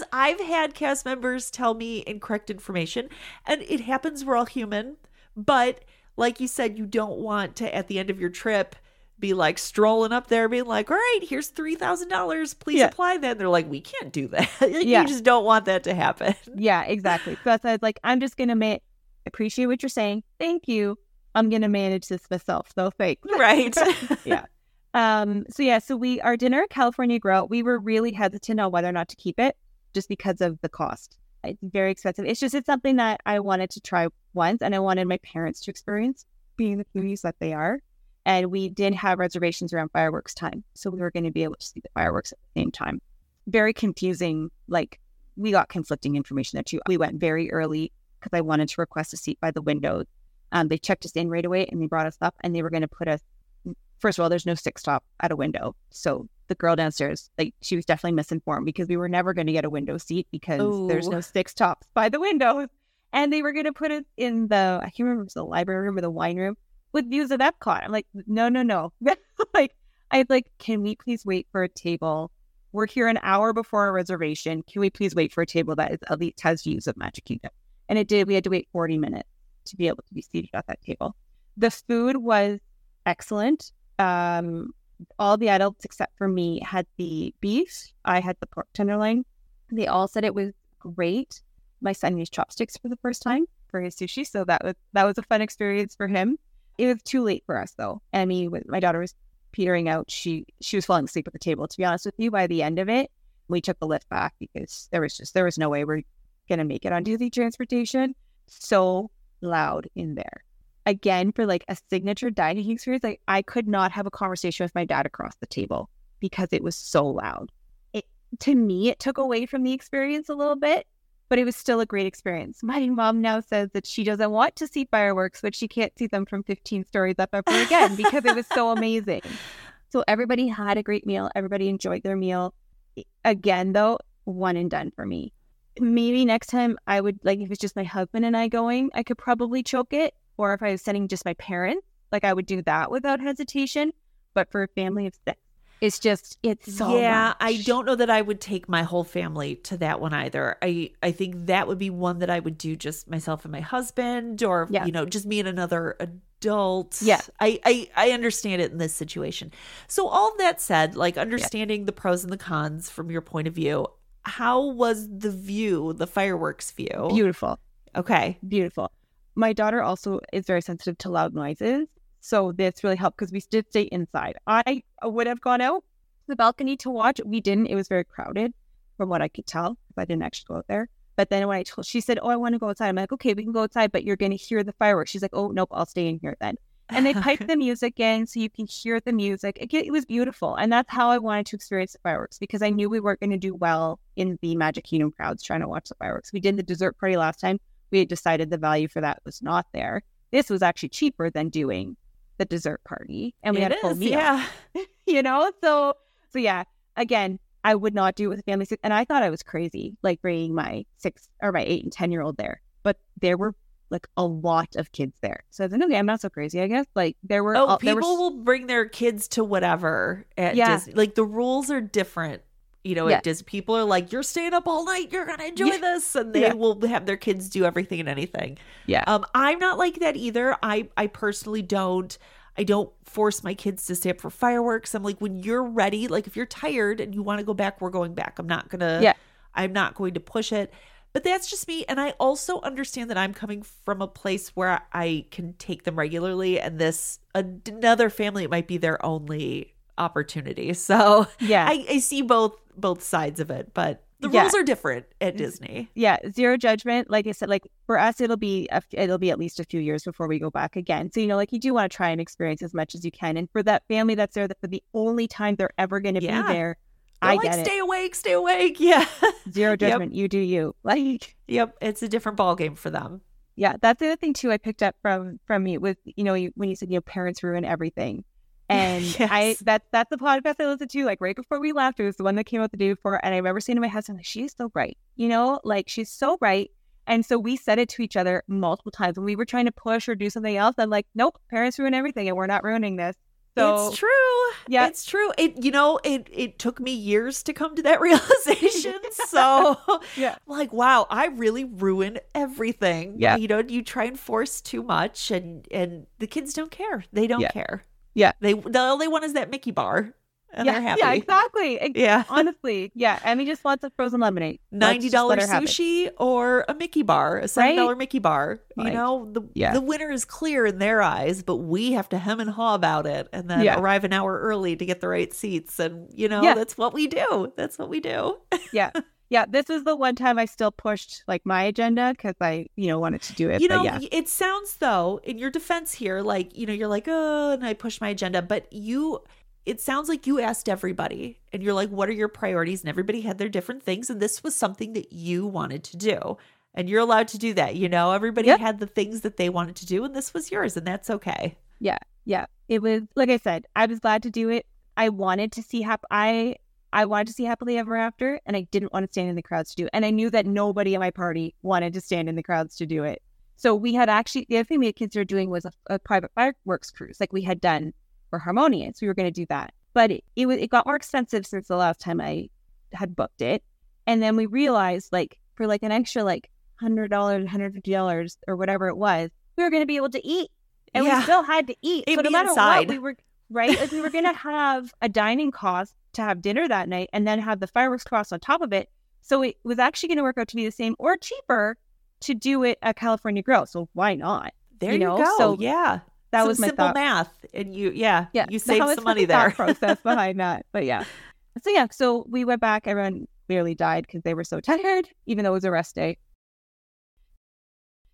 yeah. I've had cast members tell me incorrect information, and it happens. We're all human. But like you said, you don't want to, at the end of your trip, be like strolling up there being like, all right, here's three thousand dollars. Please yeah. apply that. And they're like, we can't do that. Like, yeah. You just don't want that to happen. Yeah, exactly. So that's I like, I'm just going to ma- appreciate what you're saying. Thank you. I'm going to manage this myself. So thanks. Right. yeah. Um. So yeah, so we, our dinner at California Grill, we were really hesitant on whether or not to keep it just because of the cost. It's very expensive. It's just, it's something that I wanted to try once, and I wanted my parents to experience being the foodies that they are. And we did have reservations around fireworks time. So we were going to be able to see the fireworks at the same time. Very confusing. Like, we got conflicting information there too. We went very early because I wanted to request a seat by the windows. Um, they checked us in right away and they brought us up, and they were going to put us, first of all, there's no six stop at a window. So the girl downstairs, like, she was definitely misinformed because we were never going to get a window seat because Ooh. There's no six stops by the window. And they were going to put us in the, I can't remember if it was the library room or the wine room, with views of Epcot. I'm like, no, no, no. like, I like, can we please wait for a table? We're here an hour before our reservation. Can we please wait for a table that is at least has views of Magic Kingdom? And it did. We had to wait forty minutes to be able to be seated at that table. The food was excellent. Um, all the adults except for me had the beef. I had the pork tenderloin. They all said it was great. My son used chopsticks for the first time for his sushi, so that was that was a fun experience for him. It was too late for us, though. I mean, my daughter was petering out. She she was falling asleep at the table, to be honest with you. By the end of it, we took the lift back because there was just, there was no way we're going to make it on Disney transportation. So loud in there. Again, for like a signature dining experience, like I could not have a conversation with my dad across the table because it was so loud. It, to me, it took away from the experience a little bit, but it was still a great experience. My mom now says that she doesn't want to see fireworks, but she can't see them from fifteen stories up ever again because it was so amazing. So everybody had a great meal. Everybody enjoyed their meal. Again, though, one and done for me. Maybe next time I would, like, if it's just my husband and I going, I could probably choke it. Or if I was sending just my parents, like I would do that without hesitation. But for a family of six, it's just, it's so Yeah, much. I don't know that I would take my whole family to that one either. I, I think that would be one that I would do just myself and my husband, or, yeah. you know, just me and another adult. Yeah. I, I, I understand it in this situation. So all that said, like understanding yeah. the pros and the cons from your point of view, how was the view, the fireworks view? Beautiful. Okay. Beautiful. My daughter also is very sensitive to loud noises. So this really helped because we did stay inside. I would have gone out the balcony to watch. We didn't. It was very crowded from what I could tell, because I didn't actually go out there. But then when I told, she said, oh, I want to go outside. I'm like, okay, we can go outside, but you're going to hear the fireworks. She's like, oh, nope, I'll stay in here then. And they piped the music in so you can hear the music. It was beautiful. And that's how I wanted to experience the fireworks, because I knew we weren't going to do well in the Magic Kingdom crowds trying to watch the fireworks. We did the dessert party last time. We had decided the value for that was not there. This was actually cheaper than doing the dessert party, and we it had a full is, meal. Yeah. you know, so so yeah. Again, I would not do it with a family, and I thought I was crazy, like bringing my six or my eight and ten year old there. But there were like a lot of kids there, so I was like, okay, I'm not so crazy, I guess. Like there were. Oh, all, people were... will bring their kids to whatever at yeah. Disney. Like the rules are different. You know, yeah. it just, people are like, you're staying up all night, you're going to enjoy yeah. this. And they yeah. will have their kids do everything and anything. Yeah. Um, I'm not like that either. I, I personally don't, I don't force my kids to stay up for fireworks. I'm like, when you're ready, like if you're tired and you want to go back, we're going back. I'm not going to, yeah. I'm not going to push it. But that's just me. And I also understand that I'm coming from a place where I can take them regularly. And this, another family, it might be their only opportunity. So yeah, I, I see both. both sides of it, but the yeah. rules are different at Disney. Yeah, zero judgment. Like I said, like for us, it'll be a, it'll be at least a few years before we go back again. So, you know, like you do want to try and experience as much as you can. And for that family that's there, that for the only time they're ever going to yeah. be there, they're I like, get it. Stay awake, stay awake. Yeah, zero judgment. Yep. You do you. Like, yep, it's a different ballgame for them. Yeah, that's the other thing too. I picked up from from you with you know when you said you know parents ruin everything. And yes. I that's that's the podcast I listened to like right before we left. It was the one that came out the day before, and I remember saying to my husband, like, she's so right, you know, like she's so right. And so we said it to each other multiple times when we were trying to push or do something else. I'm like, nope, parents ruin everything and we're not ruining this. So, it's true. Yeah, it's true. It, you know, it, it took me years to come to that realization. So yeah, like, wow, I really ruin everything. Yeah. You know, you try and force too much and, and the kids don't care. They don't yeah. care. Yeah. They, the, all they want is that Mickey bar. And yeah, they're happy. Yeah, exactly. It, yeah. Honestly. Yeah. Emmy just wants a frozen lemonade. ninety dollars sushi or a Mickey bar, a seven dollars right? Mickey bar. Like, you know, the yeah. the winner is clear in their eyes, but we have to hem and haw about it and then yeah. arrive an hour early to get the right seats. And, you know, yeah. that's what we do. That's what we do. Yeah. Yeah, this was the one time I still pushed like my agenda because I, you know, wanted to do it. You know, yeah. it sounds though, in your defense here, like, you know, you're like, oh, and I pushed my agenda, but you... It sounds like you asked everybody and you're like, what are your priorities? And everybody had their different things. And this was something that you wanted to do. And you're allowed to do that. You know, everybody yep. had the things that they wanted to do. And this was yours. And that's okay. Yeah. Yeah. It was, like I said, I was glad to do it. I wanted to see, hap- I, I wanted to see Happily Ever After. And I didn't want to stand in the crowds to do it. And I knew that nobody at my party wanted to stand in the crowds to do it. So we had actually, the other thing we had considered doing was a, a private fireworks cruise like we had done. Harmonious, we were going to do that, but it, it was it got more expensive since the last time I had booked it, and then we realized like for like an extra like one hundred dollars, one hundred fifty dollars or whatever it was, we were going to be able to eat, and yeah. we still had to eat. It'd so no matter inside. What, we were right, like we were going to have a dining cost to have dinner that night, and then have the fireworks cost on top of it. So it was actually going to work out to be the same or cheaper to do it at California Grill. So why not? There you, you know? go. So yeah. That some was my simple thought. Math, and you, yeah, yeah. you saved some money there. Process behind that, but yeah, so yeah, so we went back. Everyone nearly died because they were so tired, even though it was a rest day.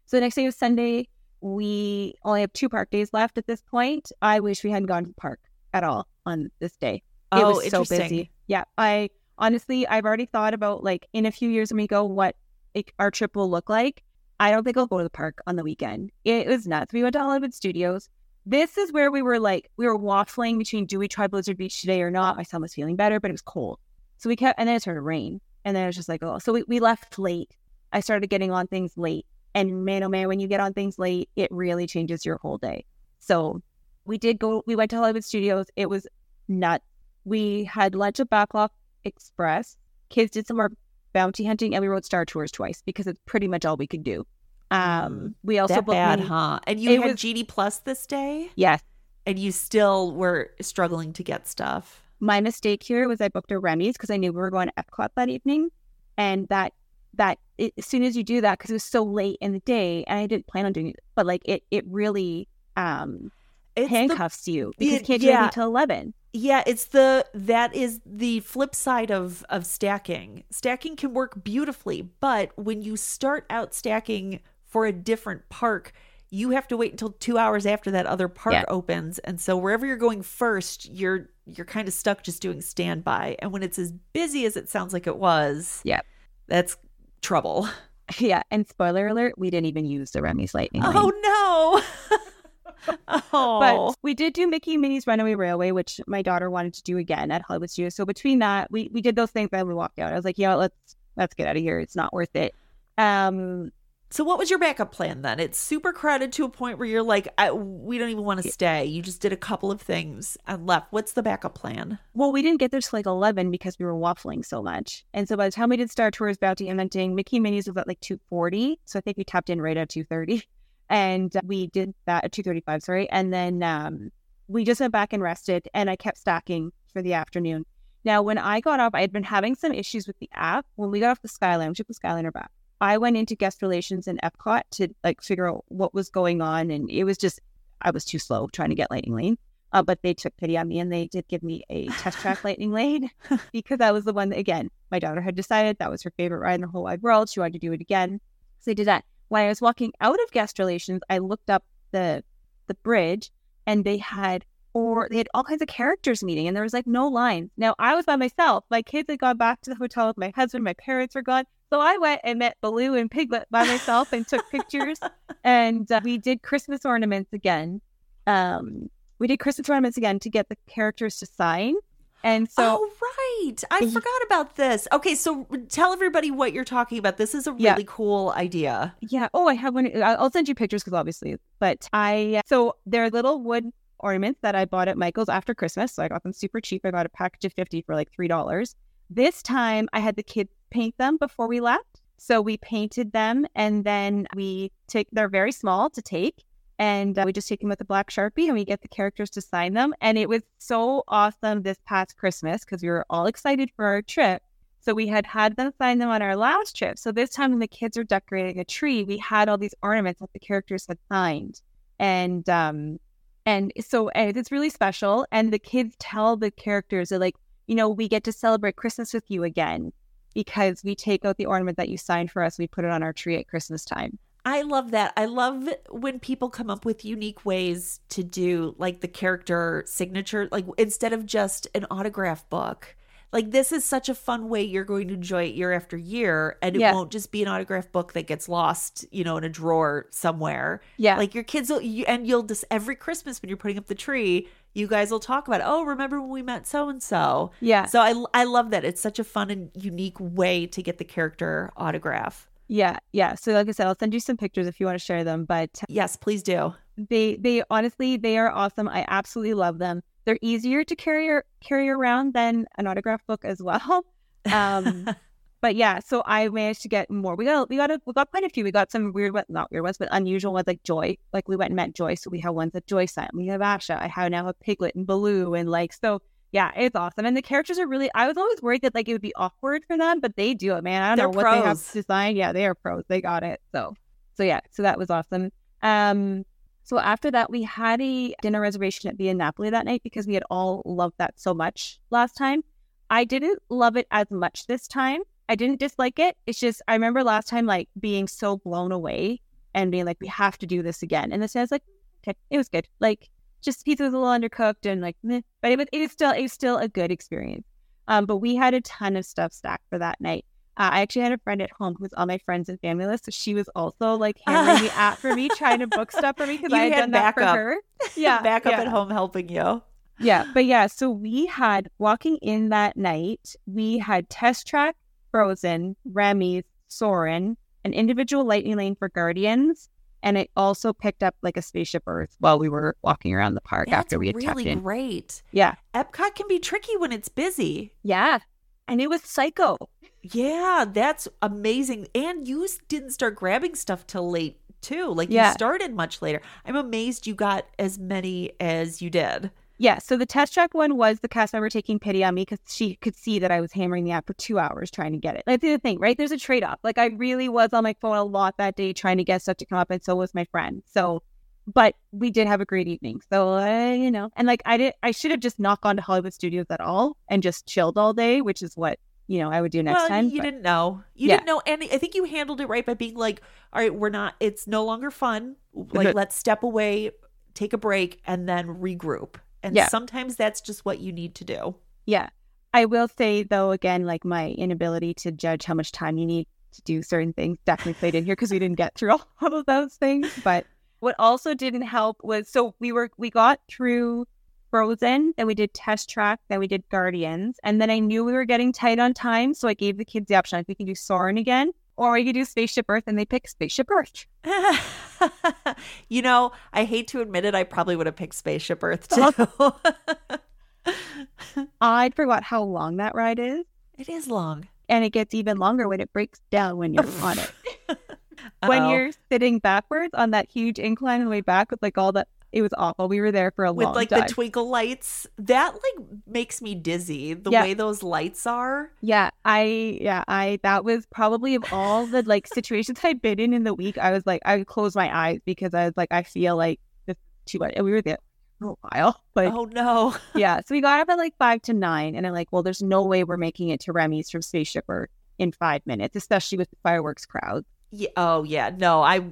So the next day was Sunday. We only have two park days left at this point. I wish we hadn't gone to the park at all on this day. It oh, was so busy. Yeah, I honestly, I've already thought about like in a few years when we go, what it, our trip will look like. I don't think I'll go to the park on the weekend. It was nuts. We went to Hollywood Studios. This is where we were like, we were waffling between do we try Blizzard Beach today or not? My son was feeling better, but it was cold. So we kept, and then it started to rain. And then it was just like, oh, so we, we left late. I started getting on things late. And man, oh man, when you get on things late, it really changes your whole day. So we did go, we went to Hollywood Studios. It was nuts. We had lunch at Backlot Express. Kids did some more bounty hunting, and we rode Star Tours twice because it's pretty much all we could do. Um, we also that booked bad, me, huh? And you had was, G D Plus this day, yes. And you still were struggling to get stuff. My mistake here was I booked a Remy's because I knew we were going to Epcot that evening, and that that it, as soon as you do that, because it was so late in the day, and I didn't plan on doing it, but like it, it really um it's handcuffs the, you because it, you can't do yeah. anything till eleven. Yeah, it's the that is the flip side of of stacking. Stacking can work beautifully, but when you start out stacking for a different park, you have to wait until two hours after that other park yeah. opens. And so wherever you're going first, you're you're kind of stuck just doing standby. And when it's as busy as it sounds like it was, yeah, that's trouble. Yeah, and spoiler alert, we didn't even use the Remy's lightning lane. Oh no. Oh. But we did do Mickey and Minnie's Runaway Railway, which my daughter wanted to do again at Hollywood Studios. So between that, we, we did those things and we walked out. I was like, yeah, let's let's get out of here. It's not worth it. Um, so what was your backup plan then? It's super crowded to a point where you're like, I, we don't even want to stay. You just did a couple of things and left. What's the backup plan? Well, we didn't get there till like eleven because we were waffling so much. And so by the time we did Star Tours, Bounty Hunting, Mickey and Minnie's was at like two forty. So I think we tapped in right at two thirty. And we did that at two thirty-five, sorry. And then um, we just went back and rested, and I kept stacking for the afternoon. Now, when I got off, I had been having some issues with the app. When we got off the Skyliner, we took the Skyliner back. I went into guest relations in Epcot to like figure out what was going on. And it was just, I was too slow trying to get lightning lane. Uh, but they took pity on me, and they did give me a Test Track lightning lane because that was the one that, again, my daughter had decided that was her favorite ride in the whole wide world. She wanted to do it again. So they did that. When I was walking out of guest relations, I looked up the the bridge, and they had or they had all kinds of characters meeting, and there was like no line. Now I was by myself. My kids had gone back to the hotel with my husband. My parents were gone, so I went and met Baloo and Piglet by myself and took pictures. And uh, we did Christmas ornaments again. Um, we did Christmas ornaments again to get the characters to sign. And so, oh, right. I y- forgot about this. Okay, so tell everybody what you're talking about. This is a really yeah. cool idea. Yeah. Oh, I have one. I'll send you pictures because obviously, but I, so there are little wood ornaments that I bought at Michael's after Christmas. So I got them super cheap. I got a package of fifty for like three dollars. This time I had the kids paint them before we left. So we painted them and then we take, they're very small to take. And uh, we just take them with a black Sharpie and we get the characters to sign them. And it was so awesome this past Christmas because we were all excited for our trip. So we had had them sign them on our last trip. So this time when the kids are decorating a tree, we had all these ornaments that the characters had signed. And um, and so and it's really special. And the kids tell the characters, they're like, you know, we get to celebrate Christmas with you again because we take out the ornament that you signed for us. We put it on our tree at Christmas time. I love that. I love when people come up with unique ways to do like the character signature, like instead of just an autograph book. Like this is such a fun way you're going to enjoy it year after year. And it yeah. won't just be an autograph book that gets lost, you know, in a drawer somewhere. Yeah. Like your kids will, you, and you'll just every Christmas when you're putting up the tree, you guys will talk about, oh, remember when we met so-and-so. Yeah. So I, I love that. It's such a fun and unique way to get the character autograph. Yeah, yeah. So like I said, I'll send you some pictures if you want to share them. But yes, please do. They they honestly, they are awesome. I absolutely love them. They're easier to carry carry around than an autograph book as well. Um, but yeah, so I managed to get more. We got we got a, we got quite a few. We got some weird ones, not weird ones, but unusual ones like Joy. Like we went and met Joy, so we have ones that Joy signed. We have Asha. I have now a Piglet and Baloo and like so. Yeah, it's awesome. And the characters are really, I was always worried that like it would be awkward for them, but they do it, man. I don't They're know what pros. They have designed. Yeah, they are pros. They got it. So, so yeah, so that was awesome. Um, so after that, we had a dinner reservation at Via Napoli that night because we had all loved that so much last time. I didn't love it as much this time. I didn't dislike it. It's just, I remember last time like being so blown away and being like, we have to do this again. And this time I was like, okay, it was good. Like, just pizza was a little undercooked and like, meh. But it was, it was still it was still a good experience. Um, but we had a ton of stuff stacked for that night. Uh, I actually had a friend at home who was on my friends and family list, so she was also like hammering the app for me, trying to book stuff for me because I had, had done that for up. her. Yeah, back up yeah. at home helping you. Yeah, but yeah, so we had walking in that night, we had Test Track, Frozen, Remy's, Soarin', an individual lightning lane for Guardians. And it also picked up like a Spaceship Earth while we were walking around the park That's after we had really tapped in. Really great. Yeah. Epcot can be tricky when it's busy. Yeah. And it was psycho. Yeah. That's amazing. And you didn't start grabbing stuff till late too. Like yeah. you started much later. I'm amazed you got as many as you did. Yeah. So the Test Track one was the cast member taking pity on me because she could see that I was hammering the app for two hours trying to get it. That's the thing, right? There's a trade-off. Like I really was on my phone a lot that day trying to get stuff to come up, and so was my friend. So, but we did have a great evening. So, uh, you know, and like I did, I should have just not gone to Hollywood Studios at all and just chilled all day, which is what, you know, I would do next well, time. You but, didn't know. You yeah. didn't know. And I think you handled it right by being like, all right, we're not, it's no longer fun. Like let's step away, take a break, and then regroup. And yeah. sometimes that's just what you need to do. Yeah. I will say, though, again, like my inability to judge how much time you need to do certain things definitely played in here because we didn't get through all of those things. But what also didn't help was, so we were, we got through Frozen, then we did Test Track, then we did Guardians. And then I knew we were getting tight on time. So I gave the kids the option, like we can do Soarin' again. Or you could do Spaceship Earth, and they pick Spaceship Earth. You know, I hate to admit it, I probably would have picked Spaceship Earth too. I forgot how long that ride is. It is long. And it gets even longer when it breaks down when you're on it. When you're sitting backwards on that huge incline on the way back with like all that. It was awful. We were there for a With long like time. With like the twinkle lights. That like makes me dizzy. The yeah. way those lights are. Yeah. I, yeah, I, that was probably of all the like situations I'd been in in the week. I was like, I closed my eyes because I was like, I feel like this too much. And we were there for a while. Like, oh no. Yeah. So we got up at like five to nine and I'm like, well, there's no way we're making it to Remy's from Spaceship Earth in five minutes, especially with the fireworks crowd. Yeah. Oh yeah. No, I,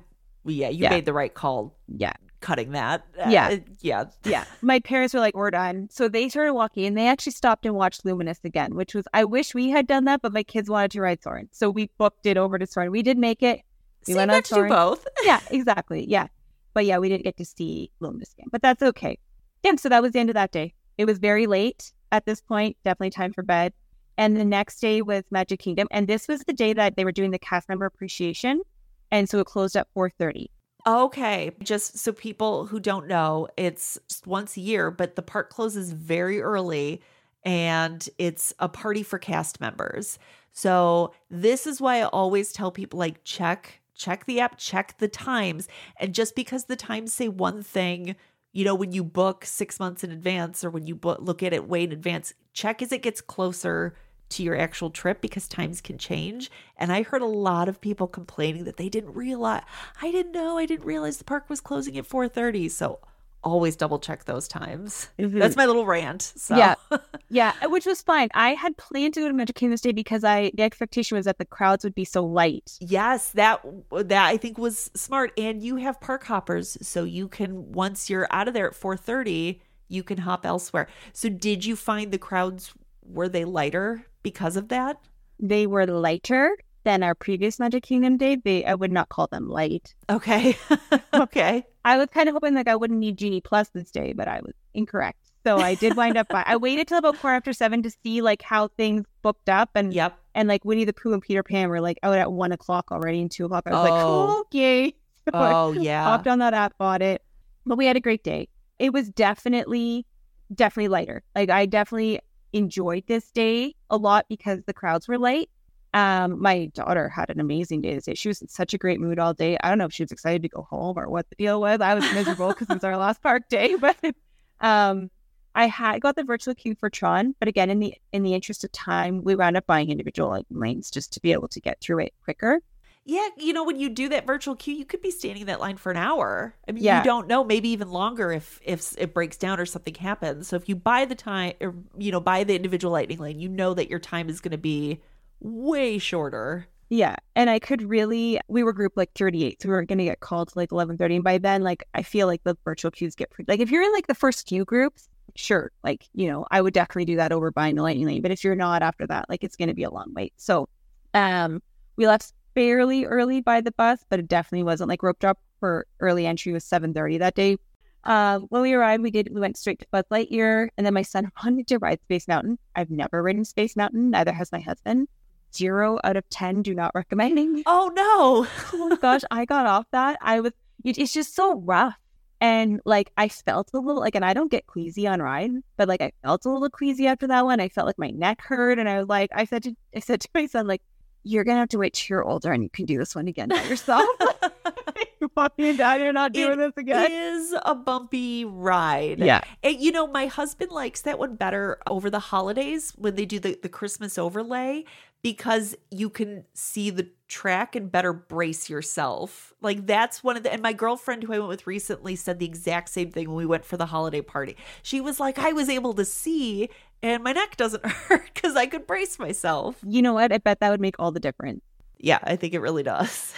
yeah, you yeah. made the right call. Yeah. Cutting that. Yeah. Uh, yeah. Yeah. My parents were like, we're done. So they started walking and they actually stopped and watched Luminous again, which was, I wish we had done that, but my kids wanted to ride Soarin'. So we booked it over to Soarin'. We did make it. We so went you on to do both. Yeah, exactly. Yeah. But yeah, we didn't get to see Luminous again, but that's okay. And so that was the end of that day. It was very late. at this point, definitely time for bed. And the next day was Magic Kingdom. And this was the day that they were doing the cast member appreciation. And so it closed at four thirty. Okay. Just so people who don't know, it's just once a year, but the park closes very early and it's a party for cast members. So this is why I always tell people, like, check, check the app, check the times. And just because the times say one thing, you know, when you book six months in advance or when you book, look at it way in advance, check as it gets closer to your actual trip, because times can change. And I heard a lot of people complaining that they didn't realize, I didn't know, I didn't realize the park was closing at four thirty. So always double check those times. Mm-hmm. That's my little rant. So. Yeah, yeah, which was fine. I had planned to go to Magic Kingdom this day because I the expectation was that the crowds would be so light. Yes, that that I think was smart. And you have park hoppers, so you can, once you're out of there at four thirty, you can hop elsewhere. So did you find the crowds, were they lighter because of that? They were lighter than our previous Magic Kingdom day. They, I would not call them light. Okay. Okay. I was kind of hoping like I wouldn't need Genie Plus this day, but I was incorrect. So I did wind up, by, I waited till about quarter after seven to see like how things booked up. And yep. And like Winnie the Pooh and Peter Pan were like out at one o'clock already and two o'clock. I was oh. like, okay. So oh, I yeah. hopped on that app, bought it. But we had a great day. It was definitely, definitely lighter. Like I definitely enjoyed this day a lot because the crowds were light. Um, my daughter had an amazing day this day. She was in such a great mood all day. I don't know if she was excited to go home or what the deal was. I was miserable because it was our last park day. But um, I had got the virtual queue for Tron. But again, in the in the interest of time, we wound up buying individual like lanes just to be able to get through it quicker. Yeah, you know, when you do that virtual queue, you could be standing in that line for an hour. I mean, yeah. You don't know, maybe even longer if if it breaks down or something happens. So if you buy the time, or, you know, buy the individual lightning lane, you know that your time is going to be way shorter. Yeah. And I could really, we were grouped like thirty-eight, so we weren't going to get called to like eleven thirty. And by then, like, I feel like the virtual queues get pretty, like if you're in like the first few groups, sure. Like, you know, I would definitely do that over buying the lightning lane. But if you're not after that, like it's going to be a long wait. So um, we left fairly early by the bus, but it definitely wasn't like rope drop for early entry was seven thirty that day. Uh, when we arrived, we did. We went straight to Buzz Lightyear. And then my son wanted to ride Space Mountain. I've never ridden Space Mountain. Neither has my husband. Zero out of ten, do not recommending. Oh no. Oh my gosh, I got off that. I was it's just so rough. And like I felt a little like and I don't get queasy on rides, but like I felt a little queasy after that one. I felt like my neck hurt and I was like I said to I said to my son, like, you're gonna have to wait till you're older and you can do this one again by yourself. You're walking down, you're not doing it this again. It is a bumpy ride. Yeah. And you know, my husband likes that one better over the holidays when they do the, the Christmas overlay, because you can see the track and better brace yourself. Like that's one of the, and my girlfriend who I went with recently said the exact same thing when we went for the holiday party. She was like, I was able to see and my neck doesn't hurt because I could brace myself. You know what? I bet that would make all the difference. Yeah, I think it really does.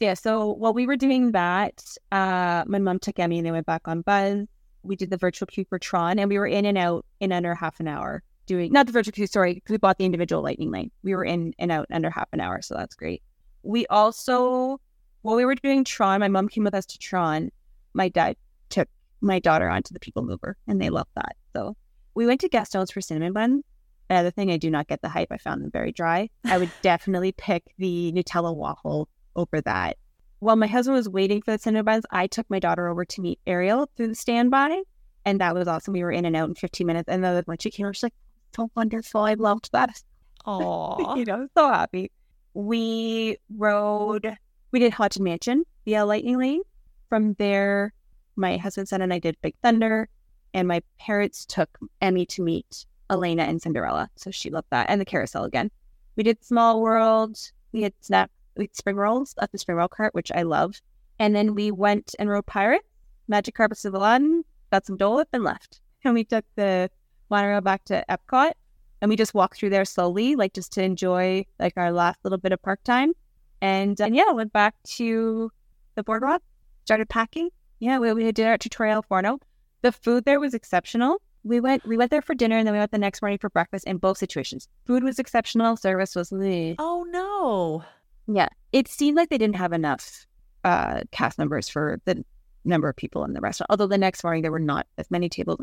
Yeah, so while we were doing that, uh, my mom took Emmy and they went back on Buzz. We did the virtual queue for Tron and we were in and out in under half an hour. Doing not the virtual queue, sorry, because we bought the individual lightning lane. We were in and out under half an hour, so that's great. We also, while we were doing Tron, my mom came with us to Tron. My dad took my daughter onto the People Mover, and they loved that. So we went to Gaston's for cinnamon buns. Another thing, I do not get the hype. I found them very dry. I would definitely pick the Nutella waffle over that. While my husband was waiting for the cinnamon buns, I took my daughter over to meet Ariel through the standby, and that was awesome. We were in and out in fifteen minutes, and then when she came, she's like, so wonderful. I loved that. Oh, you know, so happy. We rode, we did Haunted Mansion via Lightning Lane. From there, my husband, son, and I did Big Thunder. And my parents took Emmy to meet Elena and Cinderella. So she loved that. And the carousel again. We did Small World. We had snap, we had spring rolls up the spring roll cart, which I love. And then we went and rode Pirates, Magic Carpets of Aladdin, got some Dole Whip and left. And we took the monorail back to Epcot, and we just walked through there slowly, like just to enjoy like our last little bit of park time, and, and yeah, went back to the boardwalk, started packing. Yeah, we, we did our tutorial al forno. The food there was exceptional. We went we went there for dinner, and then we went the next morning for breakfast. In both situations, food was exceptional, service was bleh. Oh no. Yeah, it seemed like they didn't have enough uh, cast members for the number of people in the restaurant. Although the next morning there were not as many tables,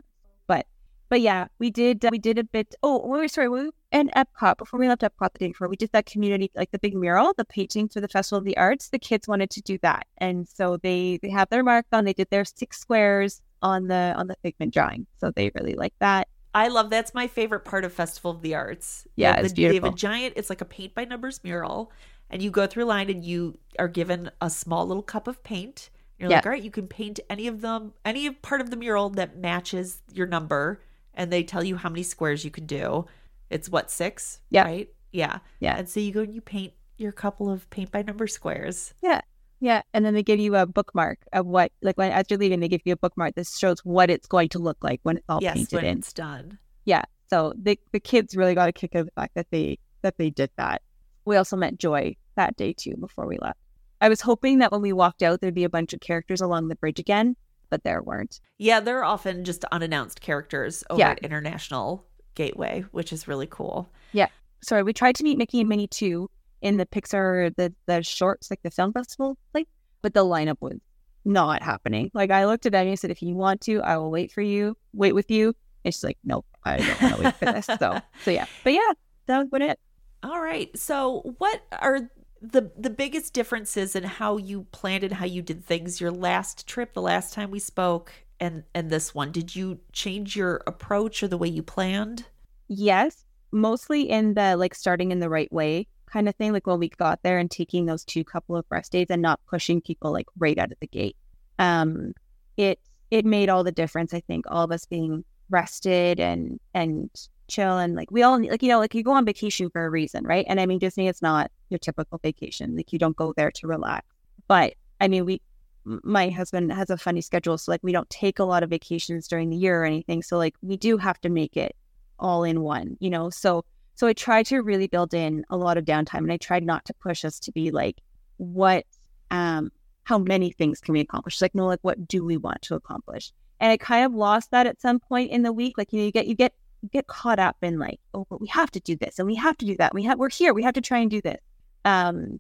but But yeah, we did uh, we did a bit. Oh, we were sorry. We and Epcot before we left Epcot the day before, we did that community, like the big mural, the painting for the Festival of the Arts. The kids wanted to do that, and so they they have their marathon. They did their six squares on the on the figment drawing, so they really liked that. I love that's my favorite part of Festival of the Arts. Yeah, the, it's beautiful. They have a giant. It's like a paint by numbers mural, and you go through line, and you are given a small little cup of paint. You're yeah. like, all right, you can paint any of them, any part of the mural that matches your number. And they tell you how many squares you can do. It's what, six? Yeah. Right? Yeah. Yeah. And so you go and you paint your couple of paint by number squares. Yeah. Yeah. And then they give you a bookmark of what, like when as you're leaving, they give you a bookmark that shows what it's going to look like when it's all yes, painted when in. Yes, it's done. Yeah. So the the kids really got a kick out of the fact that they that they did that. We also met Joy that day too before we left. I was hoping that when we walked out, there'd be a bunch of characters along the bridge again. But there weren't. Yeah, they're often just unannounced characters over yeah. at International Gateway, which is really cool. Yeah. Sorry, we tried to meet Mickey and Minnie too in the Pixar, the the shorts, like the film festival, like, but the lineup was not happening. Like I looked at Amy and said, if you want to, I will wait for you, wait with you. And she's like, nope, I don't want to wait for this. So, so yeah. But yeah, that was what it. All right. So what are... The the biggest differences in how you planned and how you did things your last trip, the last time we spoke, and, and this one. Did you change your approach or the way you planned? Yes, mostly in the like starting in the right way kind of thing, like when we got there and taking those two couple of rest days and not pushing people like right out of the gate. Um, it it made all the difference, I think, all of us being rested and, and chill and like we all like, you know, like you go on vacation for a reason, right? And I mean, Disney is not your typical vacation. Like you don't go there to relax. But I mean, we, my husband has a funny schedule. So like we don't take a lot of vacations during the year or anything. So like we do have to make it all in one, you know? So, so I tried to really build in a lot of downtime and I tried not to push us to be like, what, um, how many things can we accomplish? Like, no, like what do we want to accomplish? And I kind of lost that at some point in the week. Like, you know, you get, you get, you get caught up in like, oh, but we have to do this and we have to do that. We have, we're here. We have to try and do this. Um,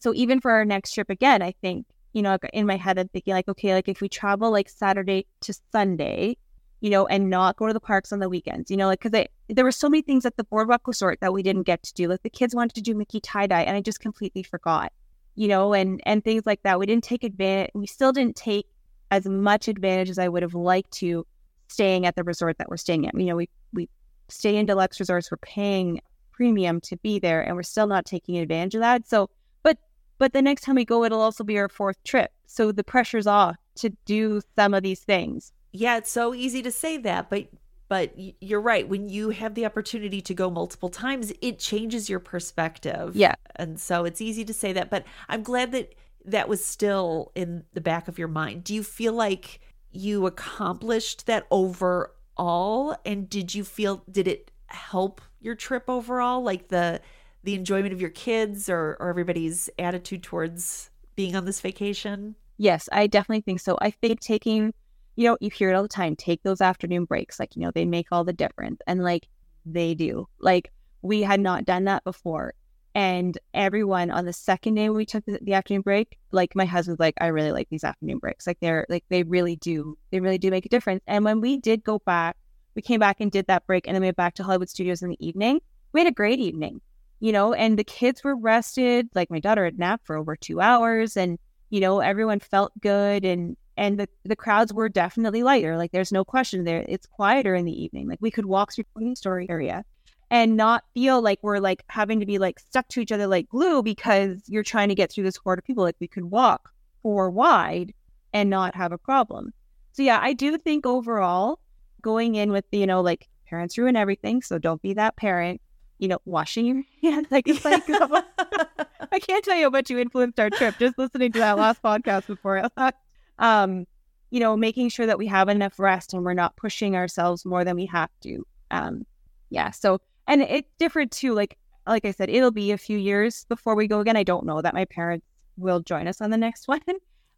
so even for our next trip again, I think, you know, in my head, I'm thinking like, okay, like if we travel like Saturday to Sunday, you know, and not go to the parks on the weekends, you know, like, cause I, there were so many things at the Boardwalk Resort that we didn't get to do. Like the kids wanted to do Mickey tie-dye and I just completely forgot, you know, and, and things like that. We didn't take advantage. We still didn't take as much advantage as I would have liked to staying at the resort that we're staying at. You know, we, we stay in deluxe resorts. We're paying premium to be there and we're still not taking advantage of that. So but but the next time we go, it'll also be our fourth trip, so the pressure's off to do some of these things. Yeah, it's so easy to say that, but but you're right, when you have the opportunity to go multiple times, it changes your perspective. Yeah, and so it's easy to say that, but I'm glad that that was still in the back of your mind. Do you feel like you accomplished that overall, and did you feel did it help your trip overall, like the the enjoyment of your kids or, or everybody's attitude towards being on this vacation? Yes, I definitely think so. I think taking, you know, you hear it all the time, take those afternoon breaks. Like, you know, they make all the difference. And like they do. Like we had not done that before. And everyone on the second day we took the, the afternoon break, like my husband's like, I really like these afternoon breaks. Like they're like they really do. They really do make a difference. And when we did go back, we came back and did that break and then we went back to Hollywood Studios in the evening. We had a great evening, you know, and the kids were rested. Like my daughter had napped for over two hours and, you know, everyone felt good. And, and the, the crowds were definitely lighter. Like there's no question there. It's quieter in the evening. Like we could walk through the story area and not feel like we're like having to be like stuck to each other like glue because you're trying to get through this horde of people. Like we could walk four wide and not have a problem. So yeah, I do think overall, going in with, you know, like parents ruin everything, so don't be that parent, you know, washing your hands. Like, it's like, I can't tell you how much you influenced our trip just listening to that last podcast before I left. Um, you know, making sure that we have enough rest and we're not pushing ourselves more than we have to. Um, yeah. So, and it's different too. Like, like I said, it'll be a few years before we go again. I don't know that my parents will join us on the next one.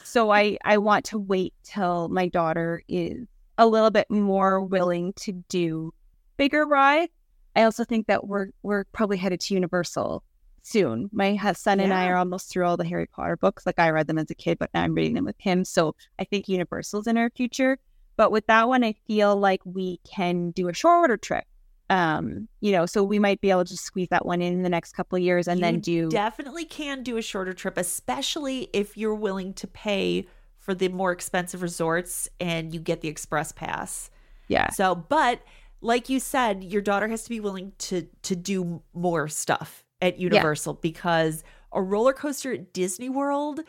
So I, I want to wait till my daughter is a little bit more willing to do bigger rides. I also think that we're we're probably headed to Universal soon. My son and yeah. I are almost through all the Harry Potter books. Like I read them as a kid, but now I'm reading them with him. So I think Universal's in our future. But with that one, I feel like we can do a shorter trip. Um, you know, so we might be able to just squeeze that one in, in the next couple of years, and you then do definitely can do a shorter trip, especially if you're willing to pay for the more expensive resorts and you get the express pass. Yeah. So, but like you said, your daughter has to be willing to to do more stuff at Universal, yeah, because a roller coaster at Disney World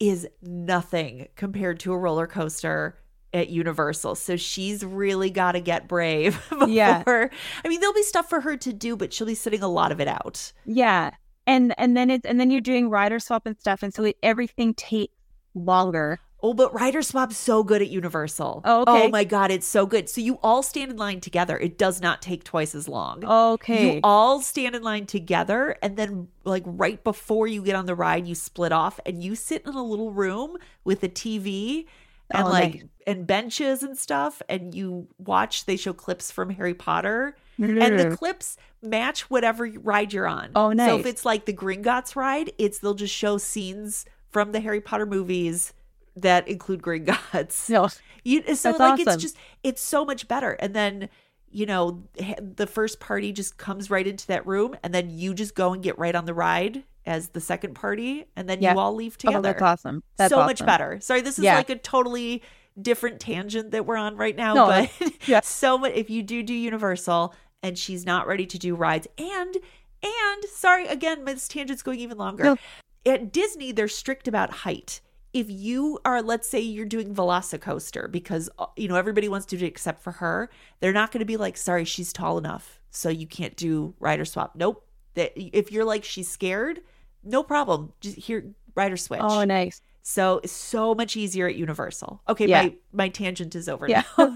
is nothing compared to a roller coaster at Universal. So she's really got to get brave before. Yeah. I mean, there'll be stuff for her to do, but she'll be sitting a lot of it out. Yeah. And and then it's and then you're doing rider swap and stuff, and so it, everything takes longer. Oh, but rider swap's so good at Universal. Oh, okay. Oh my God, it's so good. So you all stand in line together. It does not take twice as long. Okay. You all stand in line together, and then like right before you get on the ride, you split off and you sit in a little room with a T V and oh, like nice. and benches and stuff, and you watch. They show clips from Harry Potter, mm-hmm, and the clips match whatever ride you're on. Oh, nice. So if it's like the Gringotts ride, it's they'll just show scenes from the Harry Potter movies that include Gringotts. No, you, so that's like awesome. It's just it's so much better. And then you know the first party just comes right into that room, and then you just go and get right on the ride as the second party, and then yeah. you all leave together. Oh, that's awesome. That's so awesome. Much better. Sorry, this is yeah. like a totally different tangent that we're on right now. No, but yeah. so much if you do do Universal and she's not ready to do rides, and and sorry again, this tangent's going even longer. No. At Disney, they're strict about height. If you are, let's say you're doing Velocicoaster because, you know, everybody wants to do it except for her, they're not going to be like, sorry, she's tall enough, so you can't do rider swap. Nope. If you're like, she's scared, no problem. Just here, rider switch. Oh, nice. So it's so much easier at Universal. Okay, yeah. my, my tangent is over yeah. now.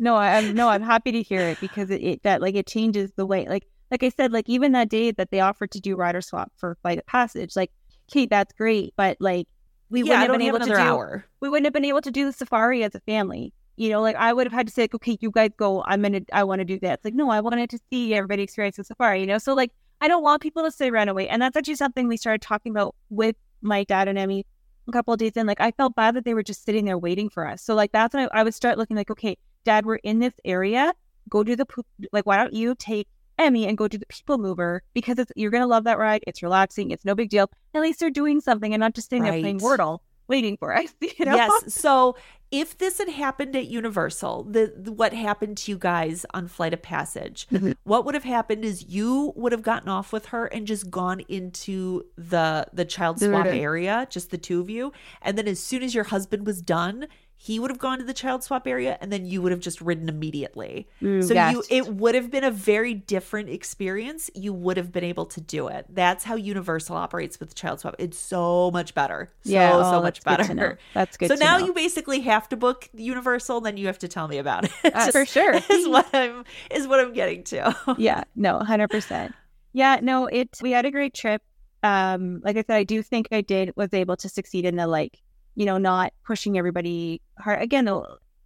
no, I'm no, I'm happy to hear it because it, it that like it changes the way. Like like I said, like even that day that they offered to do rider swap for Flight of Passage, like, okay, that's great, but like, We yeah, wouldn't have been able have to do. Hour. We wouldn't have been able to do the safari as a family. You know, like I would have had to say, like, okay, you guys go. I'm gonna. I want to do that. It's like, no, I wanted to see everybody experience the safari. You know, so like, I don't want people to say run away. And that's actually something we started talking about with my dad and Emmy a couple of days in. Like, I felt bad that they were just sitting there waiting for us. So like, that's when I, I would start looking like, okay, Dad, we're in this area. Go do the poop. Like, why don't you take Emmy and go to the people mover, because it's, you're going to love that ride. It's relaxing. It's no big deal. At least they're doing something and not just sitting right. there playing Wordle waiting for us. You know? Yes. So if this had happened at Universal, the, the what happened to you guys on Flight of Passage, mm-hmm. what would have happened is you would have gotten off with her and just gone into the, the child swap mm-hmm. area, just the two of you. And then as soon as your husband was done, he would have gone to the child swap area, and then you would have just ridden immediately. Mm, so yes. you, it would have been a very different experience. You would have been able to do it. That's how Universal operates with the child swap. It's so much better. So, yeah. oh, so much better. Good that's good So to now know. You basically have to book Universal, then you have to tell me about it. Uh, just, for sure. Is what I'm, is what I'm getting to. yeah. No, one hundred percent. Yeah. No, it. we had a great trip. Um, like I said, I do think I did was able to succeed in the like, you know, not pushing everybody hard. Again,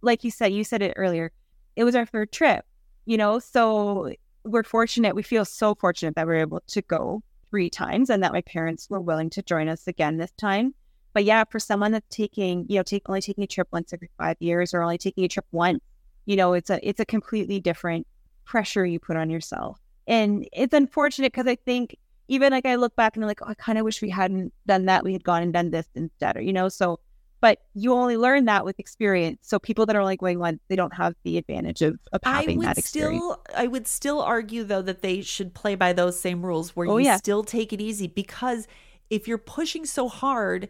like you said, you said it earlier, it was our third trip, you know, so we're fortunate. We feel so fortunate that we were able to go three times and that my parents were willing to join us again this time. But yeah, for someone that's taking, you know, take, only taking a trip once every five years or only taking a trip once, you know, it's a, it's a completely different pressure you put on yourself. And it's unfortunate because I think, even like I look back and I'm like, oh, I kind of wish we hadn't done that. We had gone and done this instead, or, you know, so, but you only learn that with experience. So people that are like going once, they don't have the advantage of, of having that experience. Still, I would still argue though, that they should play by those same rules where oh, you yeah. still take it easy, because if you're pushing so hard,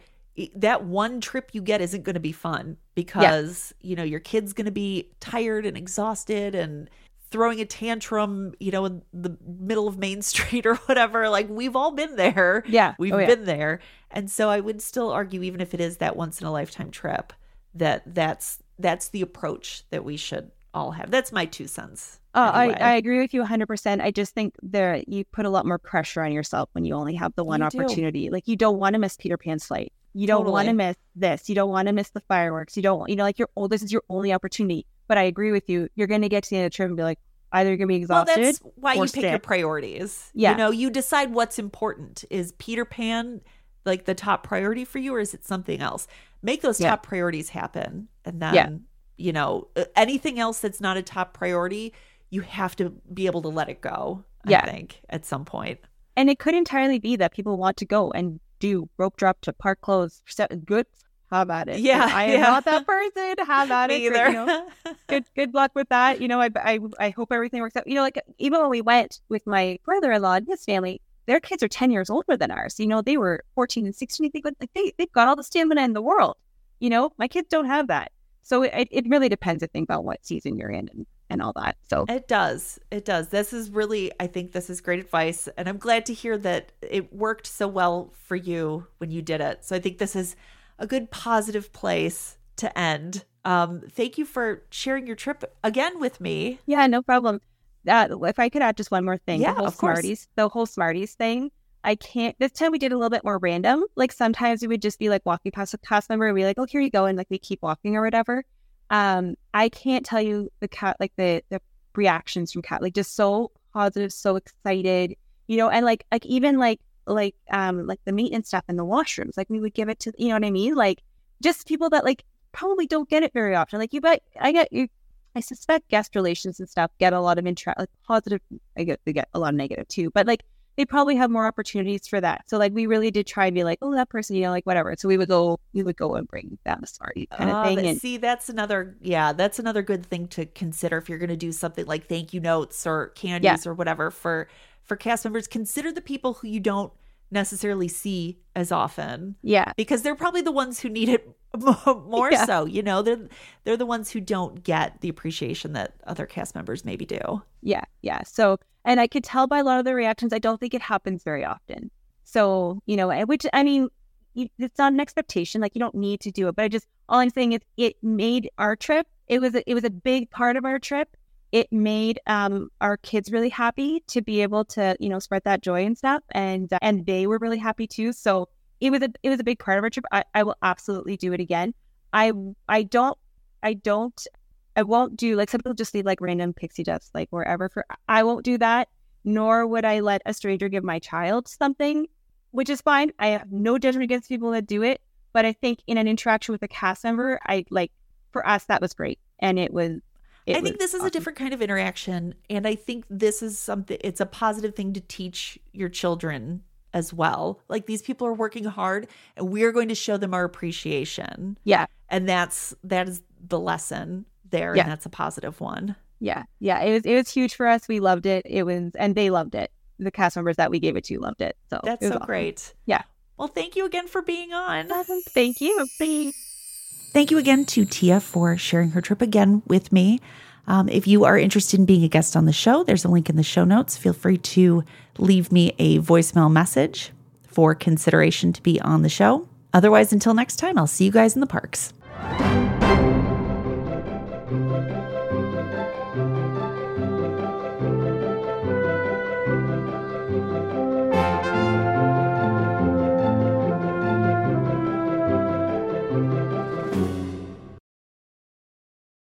that one trip you get isn't going to be fun because, yeah. you know, your kid's going to be tired and exhausted and throwing a tantrum, you know, in the middle of Main Street or whatever. Like, we've all been there. Yeah. We've oh, yeah. been there. And so I would still argue, even if it is that once in a lifetime trip, that that's, that's the approach that we should all have. That's my two cents. Uh, anyway. I, I agree with you one hundred percent. I just think there you put a lot more pressure on yourself when you only have the one you opportunity. Do. Like, you don't want to miss Peter Pan's flight. You don't totally. want to miss this. You don't want to miss the fireworks. You don't, you know, like, you're, oh, this is your only opportunity. But I agree with you. You're going to get to the end of the trip and be like, either you're going to be exhausted. Well, that's why or you sick. pick your priorities. Yeah. You know, you decide what's important. Is Peter Pan like the top priority for you, or is it something else? Make those yeah. top priorities happen. And then yeah. you know, anything else that's not a top priority, you have to be able to let it go, I yeah. think, at some point. And it could entirely be that people want to go and do rope drop to park clothes. Good. How about it? Yeah. If I am yeah. not that person. How about it? Either. You know, good good luck with that. You know, I, I, I hope everything works out. You know, like even when we went with my brother-in-law and his family, their kids are ten years older than ours. You know, they were fourteen and sixteen. They, like, they, they've got all the stamina in the world. You know, my kids don't have that. So it, it really depends, I think, on what season you're in and, and all that. So it does. It does. This is really, I think this is great advice. And I'm glad to hear that it worked so well for you when you did it. So I think this is a good positive place to end. Um, thank you for sharing your trip again with me. Yeah, no problem. Uh, if I could add just one more thing. Yeah, the whole of course. Smarties, the whole Smarties thing. I can't, this time we did a little bit more random. Like sometimes we would just be like walking past a cast member and we're like, oh, here you go. And like we keep walking or whatever. Um, I can't tell you the cat, like the, the reactions from cat, like just so positive, so excited, you know, and like, like even like, like, um, like the meat and stuff in the washrooms, like we would give it to, you know what I mean? Like just people that like probably don't get it very often. Like you bet I get you. I suspect guest relations and stuff get a lot of interest, like positive. I get, they get a lot of negative too, but like, they probably have more opportunities for that. So like we really did try and be like, oh, that person, you know, like whatever. So we would go, we would go and bring that Smartie kind of oh, thing. And see, that's another, yeah, that's another good thing to consider if you're going to do something like thank you notes or candies yeah. or whatever for, for cast members. Consider the people who you don't necessarily see as often. Yeah. Because they're probably the ones who need it more yeah. so, you know, they're, they're the ones who don't get the appreciation that other cast members maybe do. Yeah. Yeah. So, and I could tell by a lot of the reactions, I don't think it happens very often. So, you know, which, I mean, it's not an expectation. Like, you don't need to do it. But I just, all I'm saying is it made our trip. It was a, it was a big part of our trip. It made um, our kids really happy to be able to, you know, spread that joy and stuff. And uh, and they were really happy, too. So it was a it was a big part of our trip. I, I will absolutely do it again. I I don't, I don't. I won't do, like, some people just leave, like, random pixie dust, like, wherever. For I won't do that, nor would I let a stranger give my child something, which is fine. I have no judgment against people that do it. But I think in an interaction with a cast member, I, like, for us, that was great. And it was it I think was this is awesome. A different kind of interaction. And I think this is something, it's a positive thing to teach your children as well. Like, these people are working hard, and we're going to show them our appreciation. Yeah. And that's, that is the lesson there yeah. and that's a positive one. Yeah. Yeah. It was it was huge for us. We loved it. It was and they loved it. The cast members that we gave it to loved it. So that's it so awesome. Great. Yeah. Well, thank you again for being on. Awesome. Thank you. Thank you again to Tia for sharing her trip again with me. Um, if you are interested in being a guest on the show, there's a link in the show notes. Feel free to leave me a voicemail message for consideration to be on the show. Otherwise, until next time, I'll see you guys in the parks.